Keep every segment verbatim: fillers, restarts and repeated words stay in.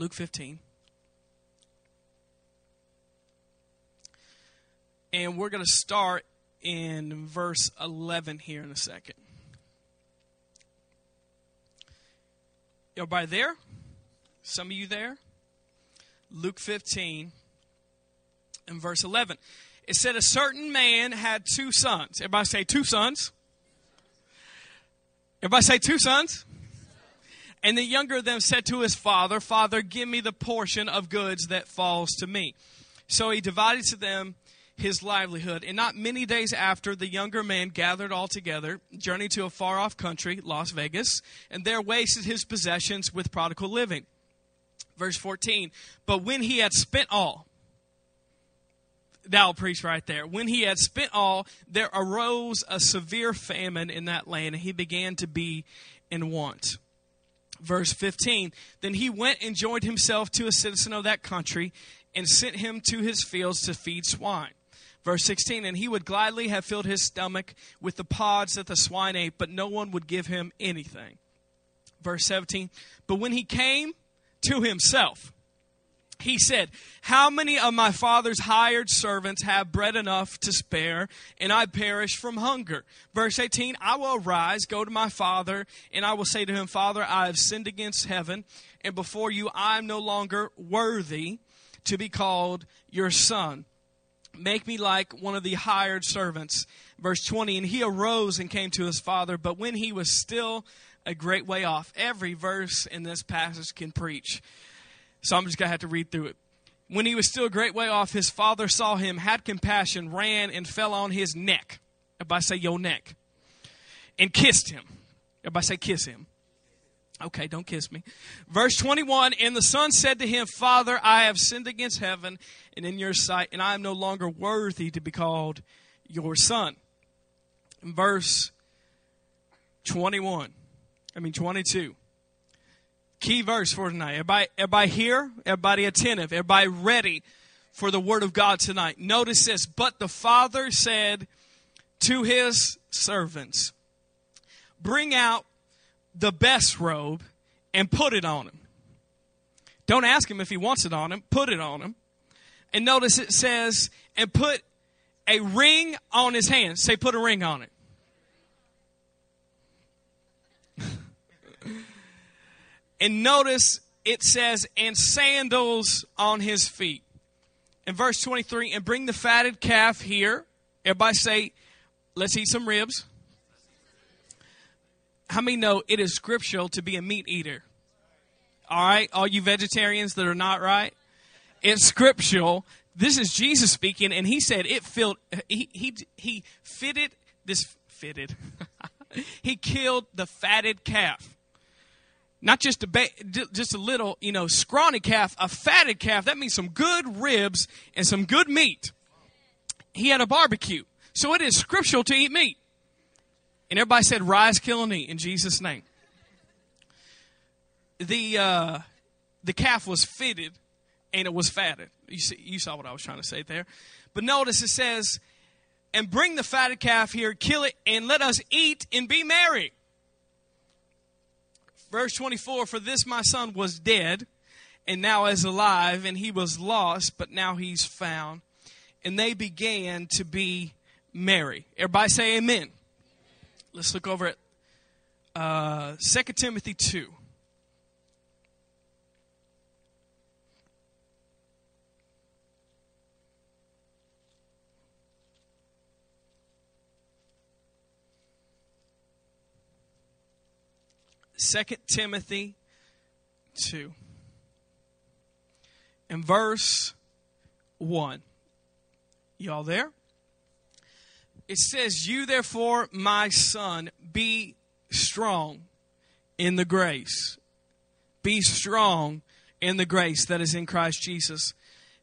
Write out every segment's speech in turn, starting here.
Luke fifteen. And we're going to start in verse eleven here in a second. Everybody there? Some of you there? Luke fifteen and verse eleven. It said a certain man had two sons. Everybody say two sons. Everybody say two sons. And the younger of them said to his father, Father, give me the portion of goods that falls to me. So he divided to them his livelihood. And not many days after, the younger man gathered all together, journeyed to a far-off country, Las Vegas, and there wasted his possessions with prodigal living. Verse fourteen, but when he had spent all, that'll preach right there. When he had spent all, there arose a severe famine in that land, and he began to be in want. Verse fifteen, then he went and joined himself to a citizen of that country and sent him to his fields to feed swine. Verse sixteen, and he would gladly have filled his stomach with the pods that the swine ate, but no one would give him anything. Verse seventeen, but when he came to himself, he said, how many of my father's hired servants have bread enough to spare, and I perish from hunger? Verse eighteen, I will arise, go to my father, and I will say to him, Father, I have sinned against heaven, and before you I am no longer worthy to be called your son. Make me like one of the hired servants. Verse twenty, and he arose and came to his father, but when he was still a great way off. Every verse in this passage can preach. So I'm just going to have to read through it. When he was still a great way off, his father saw him, had compassion, ran and fell on his neck. Everybody say, yo, neck. And kissed him. Everybody say, kiss him. Okay, don't kiss me. Verse twenty-one, and the son said to him, Father, I have sinned against heaven and in your sight, and I am no longer worthy to be called your son. Verse twenty-one, I mean twenty-two. Key verse for tonight. Everybody, everybody here, everybody attentive, everybody ready for the word of God tonight. Notice this, but the father said to his servants, bring out the best robe and put it on him. Don't ask him if he wants it on him. Put it on him. And notice it says, and put a ring on his hand. Say, put a ring on it. And notice it says, and sandals on his feet. In verse twenty-three, and bring the fatted calf here. Everybody say, let's eat some ribs. How many know it is scriptural to be a meat eater? All right, all you vegetarians that are not right. It's scriptural. This is Jesus speaking, and he said it filled, he, he, he fitted, this fitted, he killed the fatted calf. Not just a ba- just a little, you know, scrawny calf, a fatted calf. That means some good ribs and some good meat. He had a barbecue. So it is scriptural to eat meat. And everybody said, rise, kill, and eat in Jesus' name. The uh, the calf was fitted and it was fatted. You see, you saw what I was trying to say there. But notice it says, and bring the fatted calf here, kill it, and let us eat and be merry. Verse twenty-four, for this my son was dead, and now is alive, and he was lost, but now he's found. And they began to be merry. Everybody say amen. Amen. Let's look over at uh, Second Timothy two. Second Timothy two and verse one. Y'all there? It says, you therefore, my son, be strong in the grace. Be strong in the grace that is in Christ Jesus.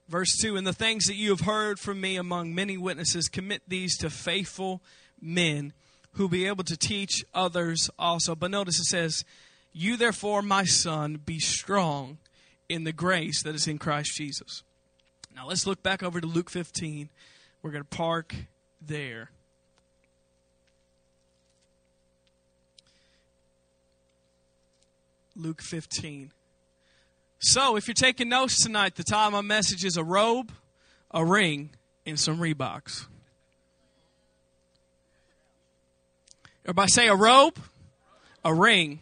Verse two, and the things that you have heard from me among many witnesses, commit these to faithful men who be able to teach others also. But notice it says, you therefore, my son, be strong in the grace that is in Christ Jesus. Now let's look back over to Luke fifteen. We're going to park there. Luke fifteen. So if you're taking notes tonight, the title of my message is a robe, a ring, and some Reeboks. Everybody say a robe, a ring,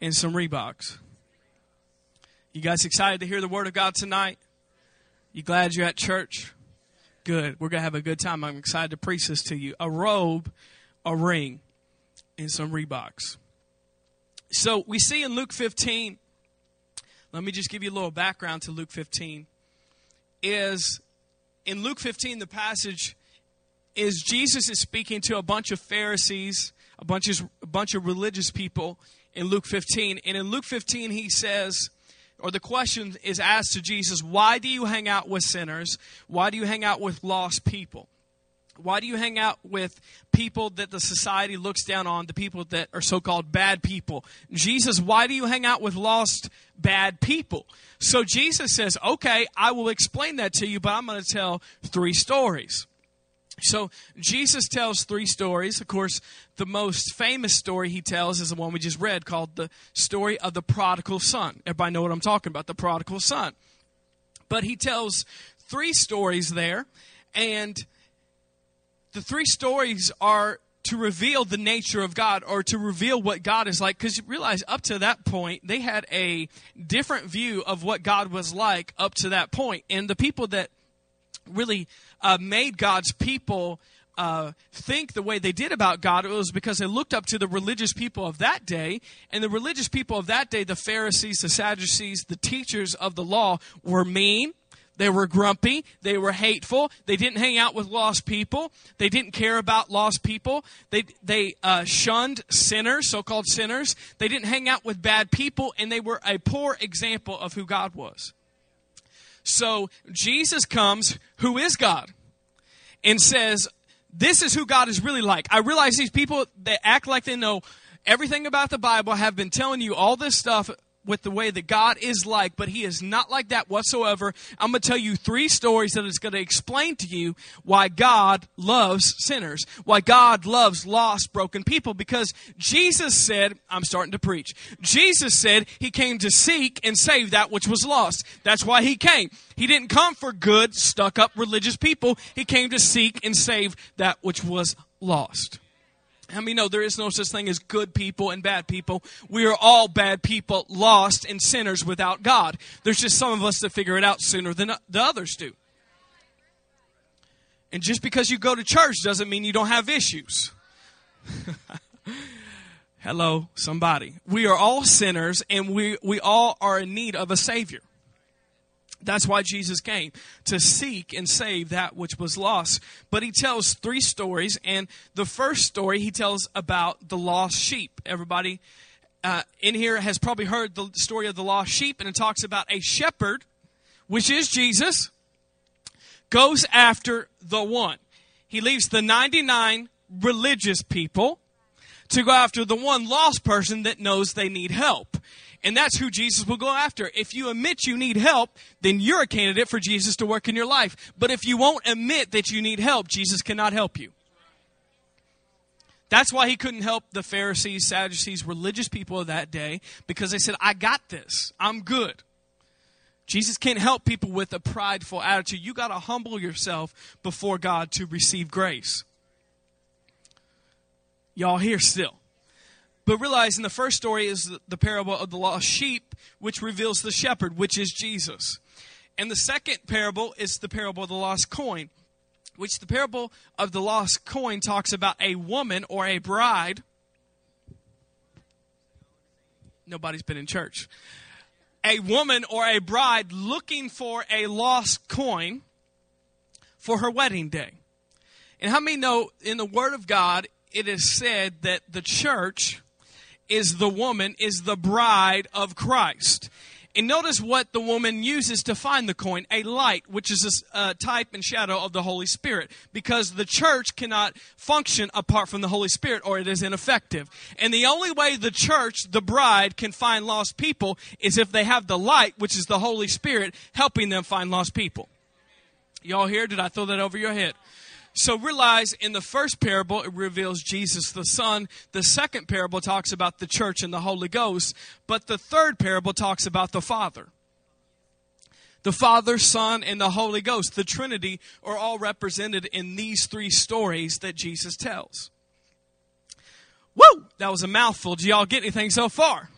and some Reeboks. You guys excited to hear the word of God tonight? You glad you're at church? Good. We're going to have a good time. I'm excited to preach this to you. A robe, a ring, and some Reeboks. So we see in Luke fifteen, let me just give you a little background to Luke fifteen, is in Luke fifteen, the passage is Jesus is speaking to a bunch of Pharisees, a bunch of, a bunch of religious people in Luke fifteen. And in Luke fifteen, he says, or the question is asked to Jesus, why do you hang out with sinners? Why do you hang out with lost people? Why do you hang out with people that the society looks down on, the people that are so-called bad people? Jesus, why do you hang out with lost, bad people? So Jesus says, okay, I will explain that to you, but I'm going to tell three stories. So Jesus tells three stories. Of course, the most famous story he tells is the one we just read called the story of the prodigal son. Everybody know what I'm talking about, the prodigal son. But he tells three stories there, and the three stories are to reveal the nature of God or to reveal what God is like. Because you realize up to that point, they had a different view of what God was like up to that point. And the people that really uh, made God's people uh, think the way they did about God, it was because they looked up to the religious people of that day. And the religious people of that day, the Pharisees, the Sadducees, the teachers of the law, were mean. They were grumpy. They were hateful. They didn't hang out with lost people. They didn't care about lost people. They they uh, shunned sinners, so-called sinners. They didn't hang out with bad people, and they were a poor example of who God was. So Jesus comes, who is God, and says, this is who God is really like. I realize these people that act like they know everything about the Bible have been telling you all this stuff with the way that God is like, but he is not like that whatsoever. I'm going to tell you three stories that is going to explain to you why God loves sinners, why God loves lost, broken people, because Jesus said, I'm starting to preach, Jesus said he came to seek and save that which was lost. That's why he came. He didn't come for good, stuck-up religious people. He came to seek and save that which was lost. I mean, no, there is no such thing as good people and bad people. We are all bad people, lost and sinners without God. There's just some of us that figure it out sooner than the others do. And just because you go to church doesn't mean you don't have issues. Hello, somebody. We are all sinners, and we, we all are in need of a Savior. That's why Jesus came, to seek and save that which was lost. But he tells three stories, and the first story he tells about the lost sheep. Everybody uh, in here has probably heard the story of the lost sheep, and it talks about a shepherd, which is Jesus, goes after the one. He leaves the ninety-nine religious people to go after the one lost person that knows they need help. And that's who Jesus will go after. If you admit you need help, then you're a candidate for Jesus to work in your life. But if you won't admit that you need help, Jesus cannot help you. That's why he couldn't help the Pharisees, Sadducees, religious people of that day, because they said, I got this. I'm good. Jesus can't help people with a prideful attitude. You got to humble yourself before God to receive grace. Y'all here still. But realizing the first story is the parable of the lost sheep, which reveals the shepherd, which is Jesus. And the second parable is the parable of the lost coin, which the parable of the lost coin talks about a woman or a bride. Nobody's been in church. A woman or a bride looking for a lost coin for her wedding day. And how many know in the Word of God, it is said that the church is the woman, is the bride of Christ. And notice what the woman uses to find the coin, a light, which is a uh, type and shadow of the Holy Spirit, because the church cannot function apart from the Holy Spirit, or it is ineffective. And the only way the church, the bride, can find lost people is if they have the light, which is the Holy Spirit, helping them find lost people. Y'all hear? Did I throw that over your head? So realize in the first parable, it reveals Jesus the Son. The second parable talks about the church and the Holy Ghost. But the third parable talks about the Father. The Father, Son, and the Holy Ghost, the Trinity, are all represented in these three stories that Jesus tells. Woo! That was a mouthful. Do y'all get anything so far?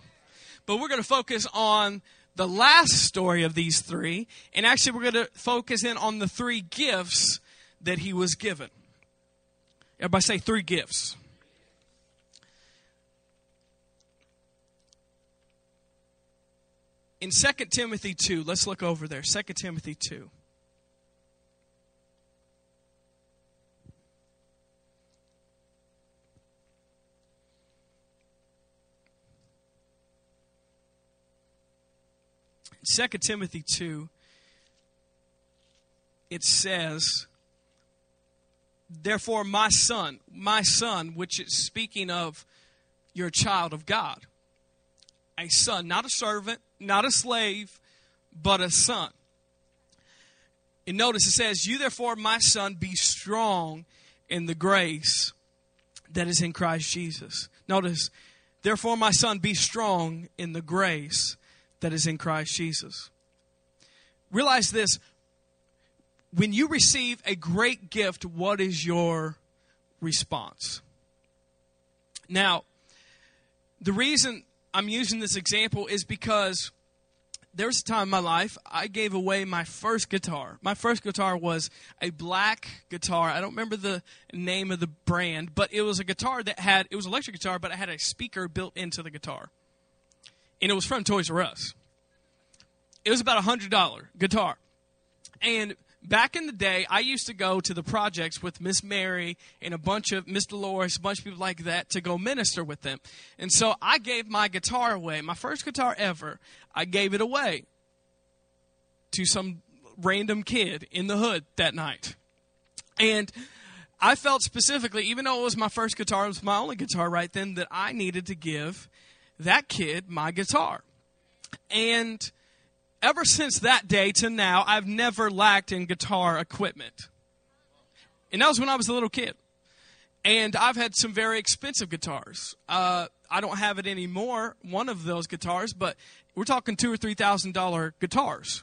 But we're going to focus on the last story of these three, and actually we're going to focus in on the three gifts that he was given. Everybody say three gifts. In Second Timothy two, let's look over there. Second Timothy two. Second Timothy two, it says, therefore my son, my son, which is speaking of your child of God, a son, not a servant, not a slave, but a son. And notice it says, you therefore, my son, be strong in the grace that is in Christ Jesus. Notice, therefore, my son, be strong in the grace that is in Christ Jesus. Realize this. When you receive a great gift, what is your response? Now, the reason I'm using this example is because there was a time in my life I gave away my first guitar. My first guitar was a black guitar. I don't remember the name of the brand, but it was a guitar that had, it was an electric guitar, but it had a speaker built into the guitar. And it was from Toys R Us. It was about a one hundred dollars guitar. And back in the day, I used to go to the projects with Miss Mary and a bunch of Miss Dolores, a bunch of people like that, to go minister with them. And so I gave my guitar away, my first guitar ever. I gave it away to some random kid in the hood that night. And I felt specifically, even though it was my first guitar, it was my only guitar right then, that I needed to give that kid my guitar. And ever since that day to now, I've never lacked in guitar equipment. And that was when I was a little kid. And I've had some very expensive guitars. Uh, I don't have it anymore, one of those guitars, but we're talking two or three thousand dollar guitars.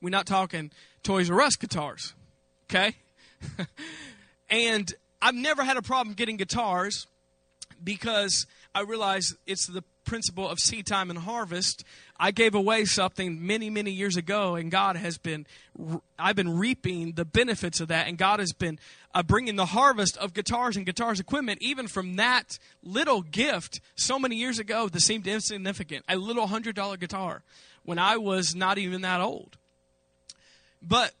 We're not talking Toys R Us guitars, okay? And I've never had a problem getting guitars because I realize it's the principle of seed time and harvest. I gave away something many, many years ago, and God has been, I've been reaping the benefits of that, and God has been uh, bringing the harvest of guitars and guitars equipment, even from that little gift so many years ago that seemed insignificant, a little one hundred dollar guitar when I was not even that old. But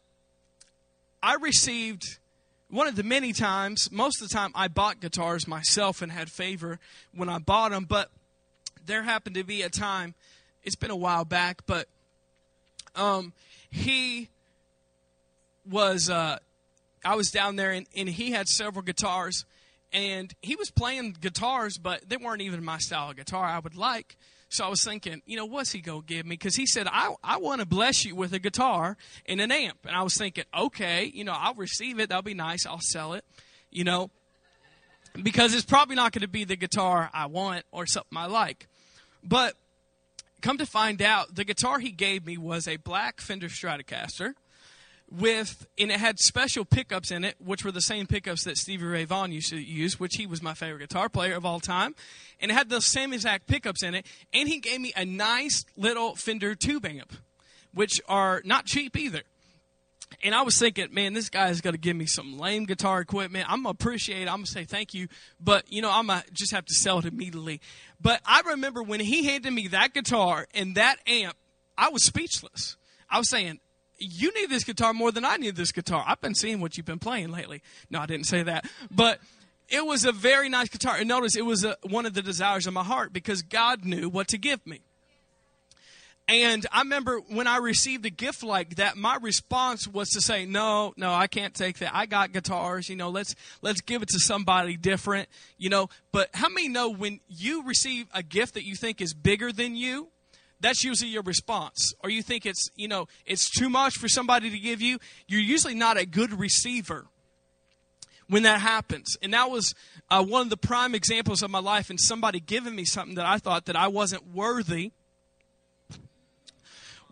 I received... One of the many times, most of the time I bought guitars myself and had favor when I bought them, but there happened to be a time, it's been a while back, but um, he was, uh, I was down there and, and he had several guitars and he was playing guitars, but they weren't even my style of guitar I would like. So I was thinking, you know, what's he going to give me? Because he said, I, I want to bless you with a guitar and an amp. And I was thinking, okay, you know, I'll receive it. That'll be nice. I'll sell it, you know, because it's probably not going to be the guitar I want or something I like. But come to find out, the guitar he gave me was a black Fender Stratocaster with, and it had special pickups in it, which were the same pickups that Stevie Ray Vaughan used to use, which he was my favorite guitar player of all time. And it had those same exact pickups in it. And he gave me a nice little Fender tube amp, which are not cheap either. And I was thinking, man, this guy is going to give me some lame guitar equipment. I'm going to appreciate it. I'm going to say thank you. But, you know, I'm going to just have to sell it immediately. But I remember when he handed me that guitar and that amp, I was speechless. I was saying, you need this guitar more than I need this guitar. I've been seeing what you've been playing lately. No, I didn't say that. But it was a very nice guitar. And notice it was a, one of the desires of my heart because God knew what to give me. And I remember when I received a gift like that, my response was to say, no, no, I can't take that. I got guitars. You know, let's let's give it to somebody different, you know. But how many know when you receive a gift that you think is bigger than you, that's usually your response. Or you think it's, you know, it's too much for somebody to give you. You're usually not a good receiver when that happens. And that was uh, one of the prime examples of my life and somebody giving me something that I thought that I wasn't worthy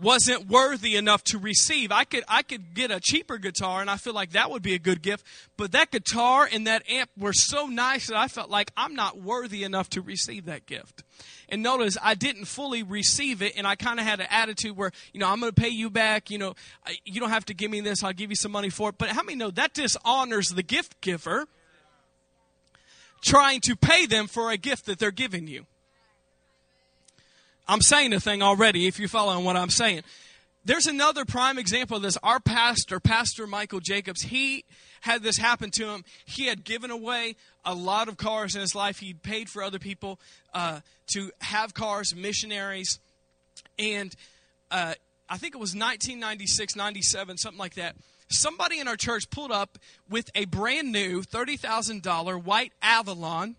wasn't worthy enough to receive. I could I could get a cheaper guitar, and I feel like that would be a good gift. But that guitar and that amp were so nice that I felt like I'm not worthy enough to receive that gift. And notice, I didn't fully receive it, and I kind of had an attitude where, you know, I'm going to pay you back. You know, you don't have to give me this. I'll give you some money for it. But how many know that dishonors the gift giver trying to pay them for a gift that they're giving you? I'm saying a thing already, if you're following what I'm saying. There's another prime example of this. Our pastor, Pastor Michael Jacobs, he had this happen to him. He had given away a lot of cars in his life. He'd paid for other people uh, to have cars, missionaries. And uh, I think it was nineteen ninety-six, ninety-seven, something like that. Somebody in our church pulled up with a brand new thirty thousand dollars white Avalon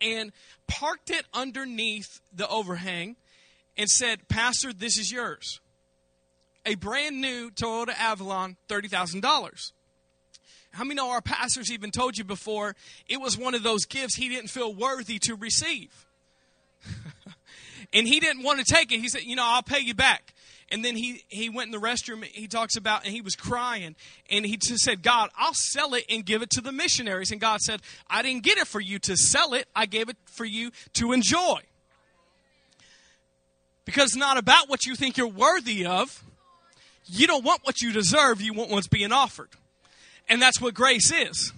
and parked it underneath the overhang and said, "Pastor, this is yours." A brand new Toyota Avalon, thirty thousand dollars. How many know our pastor's even told you before, it was one of those gifts he didn't feel worthy to receive. And he didn't want to take it. He said, you know, "I'll pay you back." And then he, he went in the restroom, he talks about, and he was crying. And he just said, "God, I'll sell it and give it to the missionaries." And God said, "I didn't get it for you to sell it. I gave it for you to enjoy." Because it's not about what you think you're worthy of. You don't want what you deserve. You want what's being offered. And that's what grace is.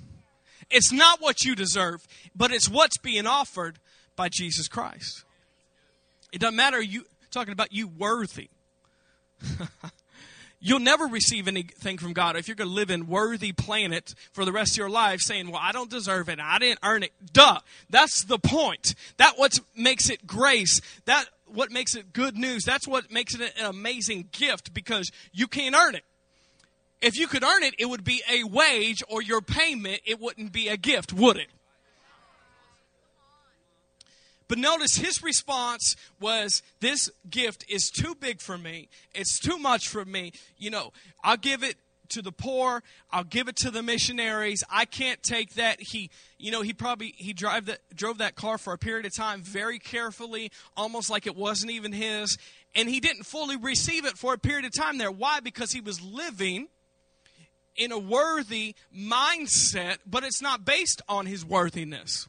It's not what you deserve, but it's what's being offered by Jesus Christ. It doesn't matter you talking about you worthy. You'll never receive anything from God if you're going to live in worthy planet for the rest of your life saying, "Well, I don't deserve it. I didn't earn it." Duh. That's the point. That what makes it grace. That what makes it good news. That's what makes it an amazing gift, because you can't earn it. If you could earn it, it would be a wage or your payment. It wouldn't be a gift, would it? But notice his response was, "This gift is too big for me. It's too much for me. You know, I'll give it to the poor. I'll give it to the missionaries. I can't take that." He, you know, he probably, he drive that, drove that car for a period of time very carefully, almost like it wasn't even his. And he didn't fully receive it for a period of time there. Why? Because he was living in a worthy mindset, but it's not based on his worthiness.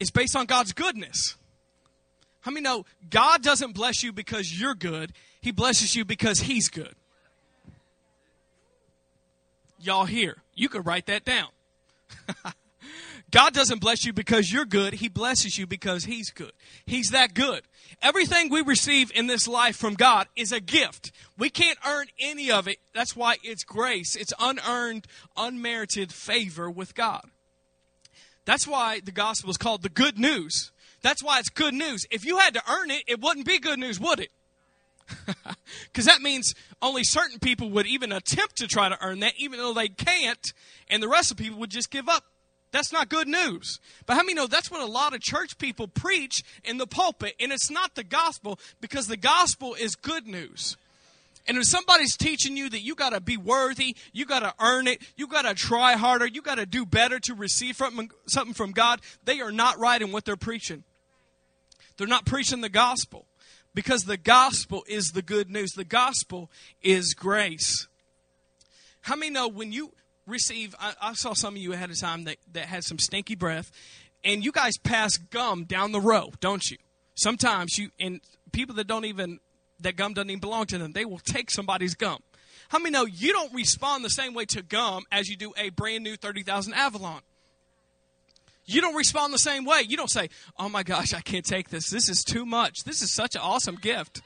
It's based on God's goodness. How many know God doesn't bless you because you're good? He blesses you because he's good. Y'all here? You could write that down. God doesn't bless you because you're good. He blesses you because he's good. He's that good. Everything we receive in this life from God is a gift. We can't earn any of it. That's why it's grace. It's unearned, unmerited favor with God. That's why the gospel is called the good news. That's why it's good news. If you had to earn it, it wouldn't be good news, would it? Because that means only certain people would even attempt to try to earn that, even though they can't, and the rest of people would just give up. That's not good news. But how many know that's what a lot of church people preach in the pulpit, and it's not the gospel, because the gospel is good news. And if somebody's teaching you that you got to be worthy, you got to earn it, you got to try harder, you got to do better to receive from, something from God, they are not right in what they're preaching. They're not preaching the gospel, because the gospel is the good news. The gospel is grace. How many know when you receive, I, I saw some of you ahead of time that, that had some stinky breath, and you guys pass gum down the row, don't you? Sometimes you, and people that don't even, that gum doesn't even belong to them, they will take somebody's gum. How many know you don't respond the same way to gum as you do a brand new thirty thousand Avalon? You don't respond the same way. You don't say, "Oh my gosh, I can't take this. This is too much. This is such an awesome gift.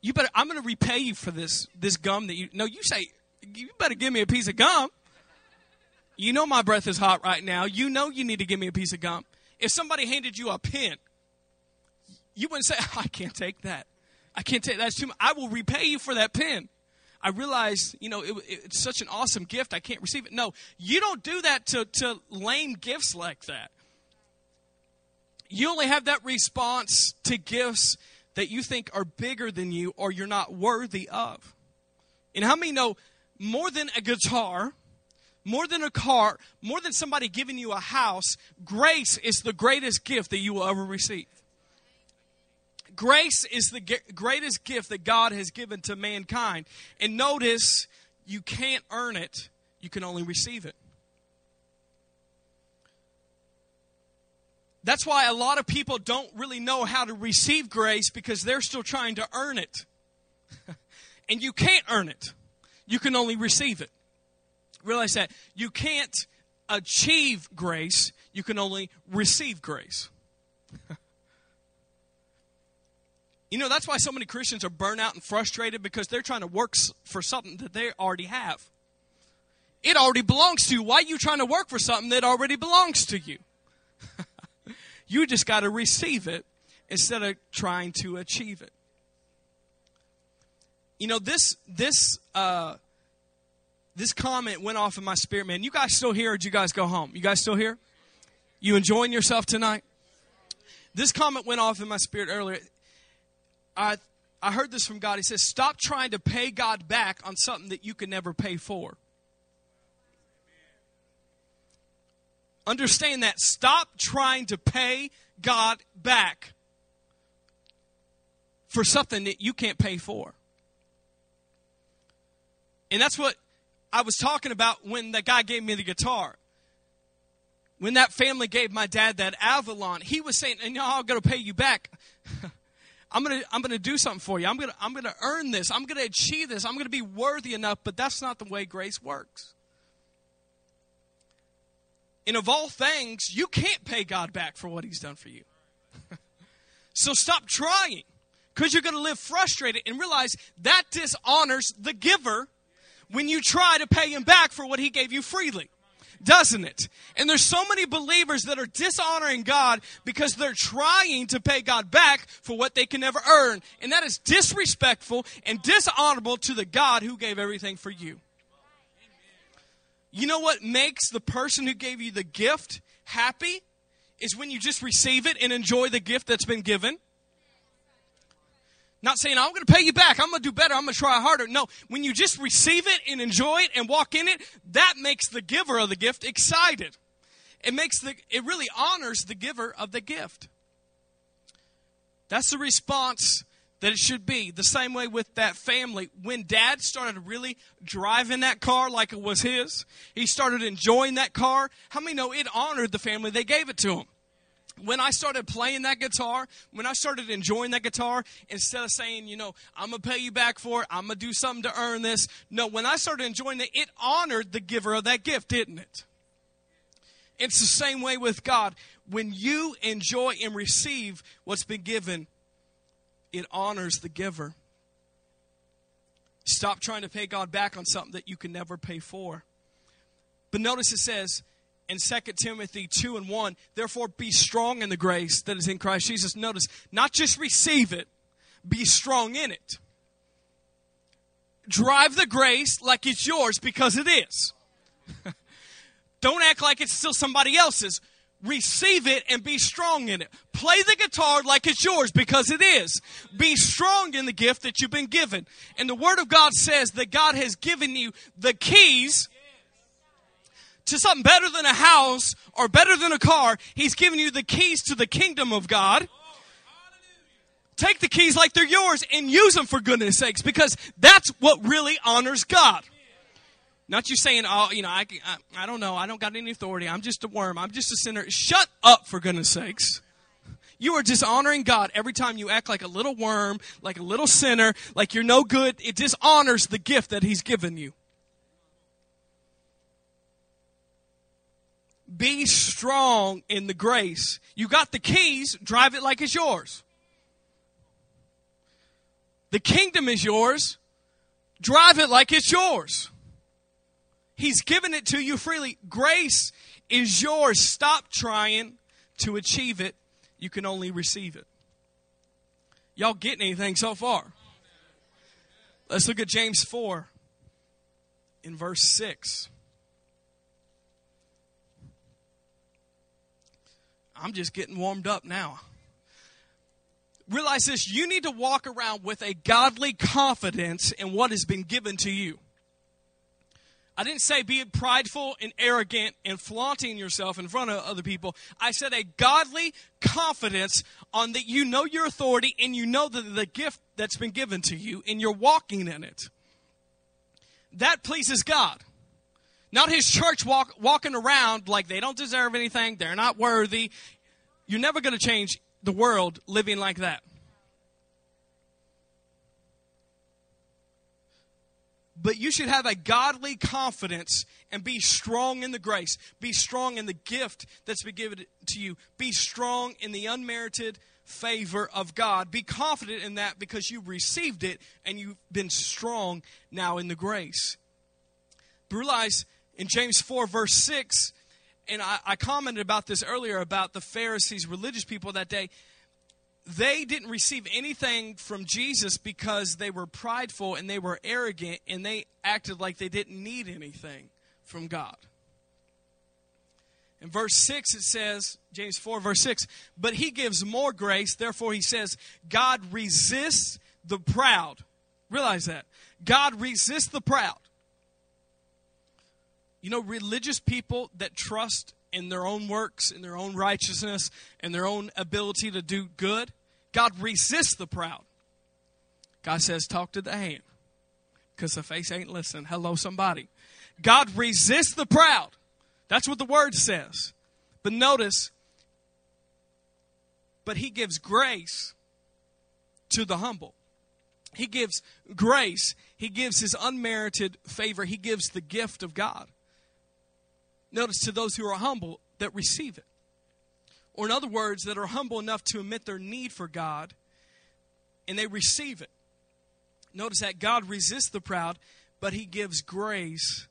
You better, I'm going to repay you for this, this gum that you," no, you say, "You better give me a piece of gum. You know my breath is hot right now. You know you need to give me a piece of gum." If somebody handed you a pen, you wouldn't say, "I can't take that. I can't take that. That's too much. I will repay you for that pen. I realize, you know, it, it's such an awesome gift. I can't receive it." No, you don't do that to, to lame gifts like that. You only have that response to gifts that you think are bigger than you or you're not worthy of. And how many know more than a guitar, more than a car, more than somebody giving you a house, grace is the greatest gift that you will ever receive. Grace is the greatest gift that God has given to mankind. And notice, you can't earn it. You can only receive it. That's why a lot of people don't really know how to receive grace, because they're still trying to earn it. And you can't earn it. You can only receive it. Realize that. You can't achieve grace. You can only receive grace. You know, that's why so many Christians are burnt out and frustrated, because they're trying to work for something that they already have. It already belongs to you. Why are you trying to work for something that already belongs to you? You just got to receive it instead of trying to achieve it. You know, this this uh, this comment went off in my spirit, man. You guys still here, or did you guys go home? You guys still here? You enjoying yourself tonight? This comment went off in my spirit earlier. I I heard this from God. He says, stop trying to pay God back on something that you can never pay for. Understand that. Stop trying to pay God back for something that you can't pay for. And that's what I was talking about when the guy gave me the guitar. When that family gave my dad that Avalon, he was saying, "And no, I'm going to pay you back. I'm going to I'm going to do something for you. I'm going to I'm going to earn this. I'm going to achieve this. I'm going to be worthy enough." But that's not the way grace works. And of all things, you can't pay God back for what he's done for you. So stop trying, because you're going to live frustrated, and realize that dishonors the giver when you try to pay him back for what he gave you freely, doesn't it? And there's so many believers that are dishonoring God because they're trying to pay God back for what they can never earn. And that is disrespectful and dishonorable to the God who gave everything for you. You know what makes the person who gave you the gift happy is when you just receive it and enjoy the gift that's been given. Not saying, I'm going to pay you back. I'm going to do better. I'm going to try harder. No, when you just receive it and enjoy it and walk in it, that makes the giver of the gift excited. It makes the, it really honors the giver of the gift. That's the response that it should be. The same way with that family. When Dad started really driving that car like it was his, he started enjoying that car. How many know it honored the family they gave it to him? When I started playing that guitar, when I started enjoying that guitar, instead of saying, you know, I'm going to pay you back for it, I'm going to do something to earn this. No, when I started enjoying it, it honored the giver of that gift, didn't it? It's the same way with God. When you enjoy and receive what's been given, it honors the giver. Stop trying to pay God back on something that you can never pay for. But notice it says, in Second Timothy two and one, therefore be strong in the grace that is in Christ Jesus. Notice, not just receive it, be strong in it. Drive the grace like it's yours, because it is. Don't act like it's still somebody else's. Receive it and be strong in it. Play the guitar like it's yours, because it is. Be strong in the gift that you've been given. And the Word of God says that God has given you the keys to something better than a house or better than a car. He's given you the keys to the kingdom of God. Take the keys like they're yours and use them, for goodness sakes, because that's what really honors God. Not you saying, oh, you know, I, I, I don't know. I don't got any authority. I'm just a worm. I'm just a sinner. Shut up, for goodness sakes. You are dishonoring God every time you act like a little worm, like a little sinner, like you're no good. It dishonors the gift that he's given you. Be strong in the grace. You got the keys. Drive it like it's yours. The kingdom is yours. Drive it like it's yours. He's given it to you freely. Grace is yours. Stop trying to achieve it. You can only receive it. Y'all getting anything so far? Let's look at James four in verse six. I'm just getting warmed up now. Realize this, you need to walk around with a godly confidence in what has been given to you. I didn't say be prideful and arrogant and flaunting yourself in front of other people. I said a godly confidence on that you know your authority and you know the, the gift that's been given to you and you're walking in it. That pleases God. Not his church walk, walking around like they don't deserve anything, they're not worthy. You're never going to change the world living like that. But you should have a godly confidence and be strong in the grace. Be strong in the gift that's been given to you. Be strong in the unmerited favor of God. Be confident in that because you received it and you've been strong now in the grace. But realize in James four, verse six, and I, I commented about this earlier about the Pharisees, religious people that day. They didn't receive anything from Jesus because they were prideful and they were arrogant and they acted like they didn't need anything from God. In verse six, it says, James four, verse six, but he gives more grace. Therefore, he says, God resists the proud. Realize that. God resists the proud. You know, religious people that trust in their own works, in their own righteousness, in their own ability to do good, God resists the proud. God says, talk to the hand, because the face ain't listening. Hello, somebody. God resists the proud. That's what the word says. But notice, but he gives grace to the humble. He gives grace. He gives his unmerited favor. He gives the gift of God. Notice to those who are humble that receive it. Or in other words, that are humble enough to admit their need for God and they receive it. Notice that God resists the proud, but he gives grace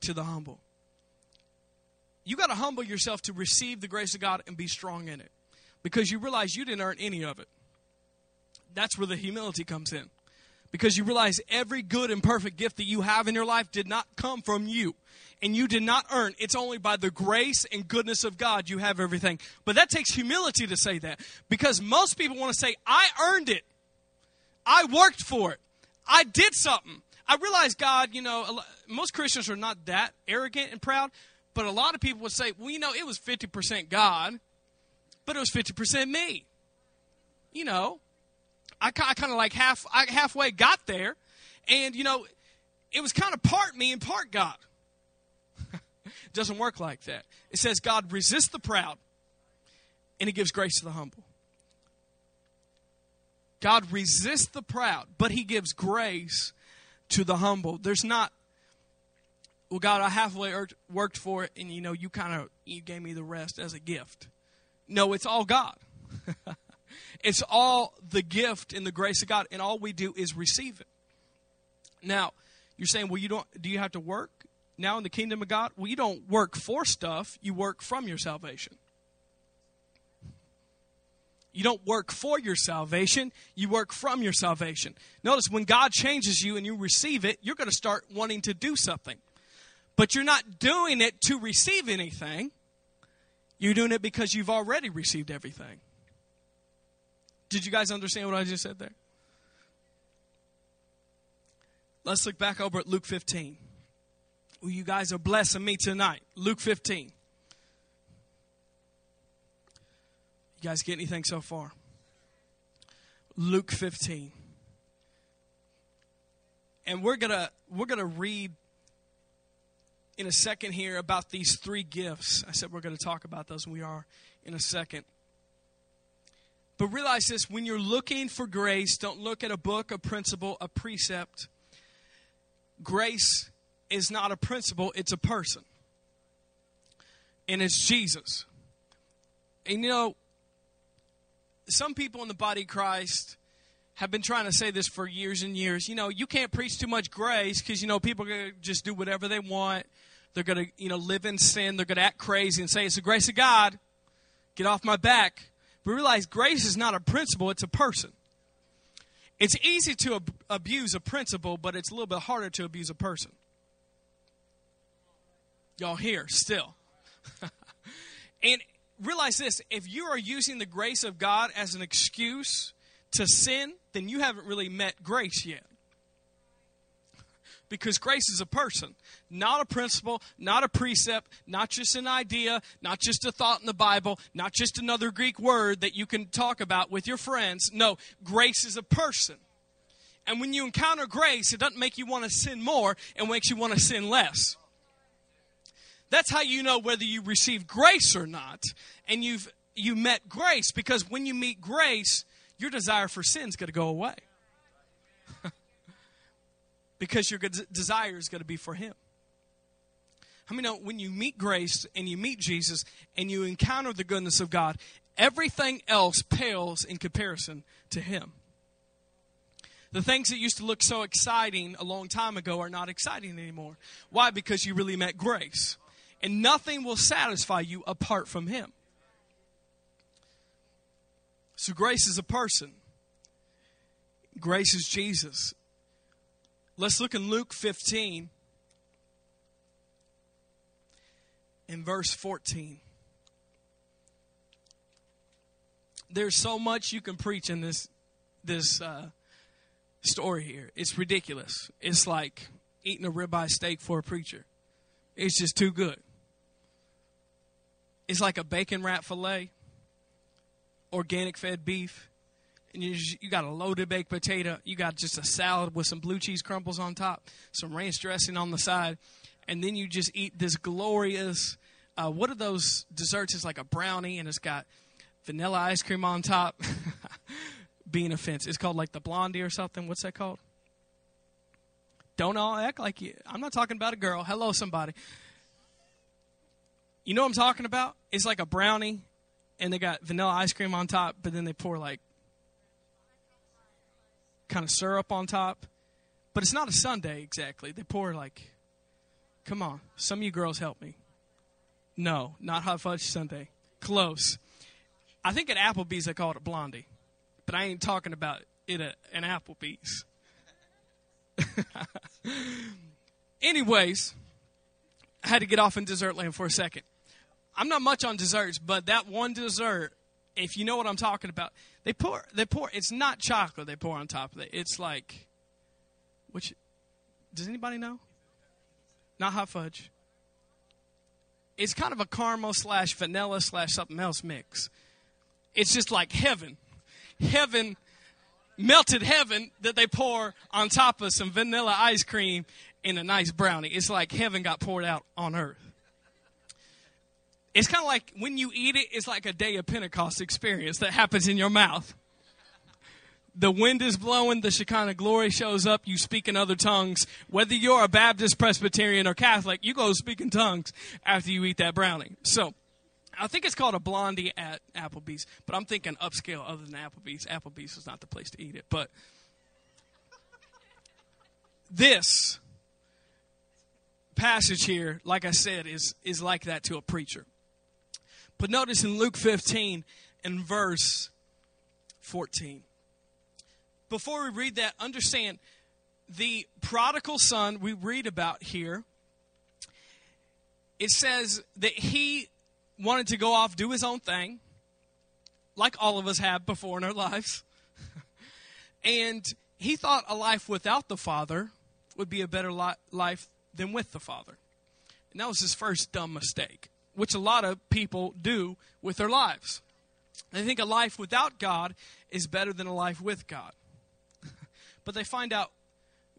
to the humble. You got to humble yourself to receive the grace of God and be strong in it because you realize you didn't earn any of it. That's where the humility comes in. Because you realize every good and perfect gift that you have in your life did not come from you. And you did not earn. It's only by the grace and goodness of God you have everything. But that takes humility to say that. Because most people want to say, I earned it. I worked for it. I did something. I realize God, you know, most Christians are not that arrogant and proud. But a lot of people would say, well, you know, it was fifty percent God. But it was fifty percent me. You know. I kind of like half, I halfway got there, and, you know, it was kind of part me and part God. It doesn't work like that. It says God resists the proud, and he gives grace to the humble. God resists the proud, but he gives grace to the humble. There's not, well, God, I halfway worked for it, and, you know, you kind of, you gave me the rest as a gift. No, it's all God. It's all the gift and the grace of God, and all we do is receive it. Now, you're saying, well, you don't. Do you have to work now in the kingdom of God? Well, you don't work for stuff. You work from your salvation. You don't work for your salvation. You work from your salvation. Notice when God changes you and you receive it, you're going to start wanting to do something. But you're not doing it to receive anything. You're doing it because you've already received everything. Did you guys understand what I just said there? Let's look back over at Luke fifteen. Well, you guys are blessing me tonight. Luke fifteen. You guys get anything so far? Luke fifteen. And we're gonna we're gonna read in a second here about these three gifts. I said we're gonna talk about those, and we are in a second. But realize this, when you're looking for grace, don't look at a book, a principle, a precept. Grace is not a principle, it's a person. And it's Jesus. And you know, some people in the body of Christ have been trying to say this for years and years. You know, you can't preach too much grace because, you know, people are going to just do whatever they want. They're going to, you know, live in sin. They're going to act crazy and say, it's the grace of God. Get off my back. We realize grace is not a principle, it's a person. It's easy to ab- abuse a principle, but it's a little bit harder to abuse a person. Y'all here still. And realize this, if you are using the grace of God as an excuse to sin, then you haven't really met grace yet. because grace is a person, not a principle, not a precept, not just an idea, not just a thought in the Bible, not just another Greek word that you can talk about with your friends. No, grace is a person. And when you encounter grace, it doesn't make you want to sin more. It makes you want to sin less. That's how you know whether you receive grace or not, and you've you met grace, because when you meet grace, your desire for sin is going to go away. Because your desire is going to be for Him. I mean, no, when you meet grace and you meet Jesus and you encounter the goodness of God, everything else pales in comparison to Him. The things that used to look so exciting a long time ago are not exciting anymore. Why? Because you really met grace. And nothing will satisfy you apart from Him. So grace is a person. Grace is Jesus. Let's look in Luke fifteen, in verse fourteen. There's so much you can preach in this this uh, story here. It's ridiculous. It's like eating a ribeye steak for a preacher. It's just too good. It's like a bacon wrap filet, organic fed beef, and you, just, you got a loaded baked potato. You got just a salad with some blue cheese crumbles on top, some ranch dressing on the side, and then you just eat this glorious, uh, what are those desserts? It's like a brownie, and it's got vanilla ice cream on top. Being offense. It's called like the Blondie or something. What's that called? Don't all act like you. I'm not talking about a girl. Hello, somebody. You know what I'm talking about? It's like a brownie, and they got vanilla ice cream on top, but then they pour like kind of syrup on top. But it's not a sundae exactly. They pour like, come on, some of you girls help me. No, not hot fudge sundae. Close. I think at Applebee's they call it a Blondie, but I ain't talking about it at an Applebee's. Anyways, I had to get off in dessert land for a second. I'm not much on desserts, but that one dessert, if you know what I'm talking about, they pour, they pour, it's not chocolate they pour on top of it. It's like, which, does anybody know? Not hot fudge. It's kind of a caramel slash vanilla slash something else mix. It's just like heaven, heaven, melted heaven that they pour on top of some vanilla ice cream and a nice brownie. It's like heaven got poured out on earth. It's kind of like when you eat it, it's like a day of Pentecost experience that happens in your mouth. The wind is blowing. The Shekinah glory shows up. You speak in other tongues. Whether you're a Baptist, Presbyterian, or Catholic, you go speak in tongues after you eat that brownie. So I think it's called a Blondie at Applebee's, but I'm thinking upscale other than Applebee's. Applebee's was not the place to eat it. But this passage here, like I said, is is like that to a preacher. But notice in Luke fifteen and verse fourteen. Before we read that, understand the prodigal son we read about here. It says that he wanted to go off, do his own thing, like all of us have before in our lives. And he thought a life without the Father would be a better li- life than with the Father. And that was his first dumb mistake, which a lot of people do with their lives. They think a life without God is better than a life with God. But they find out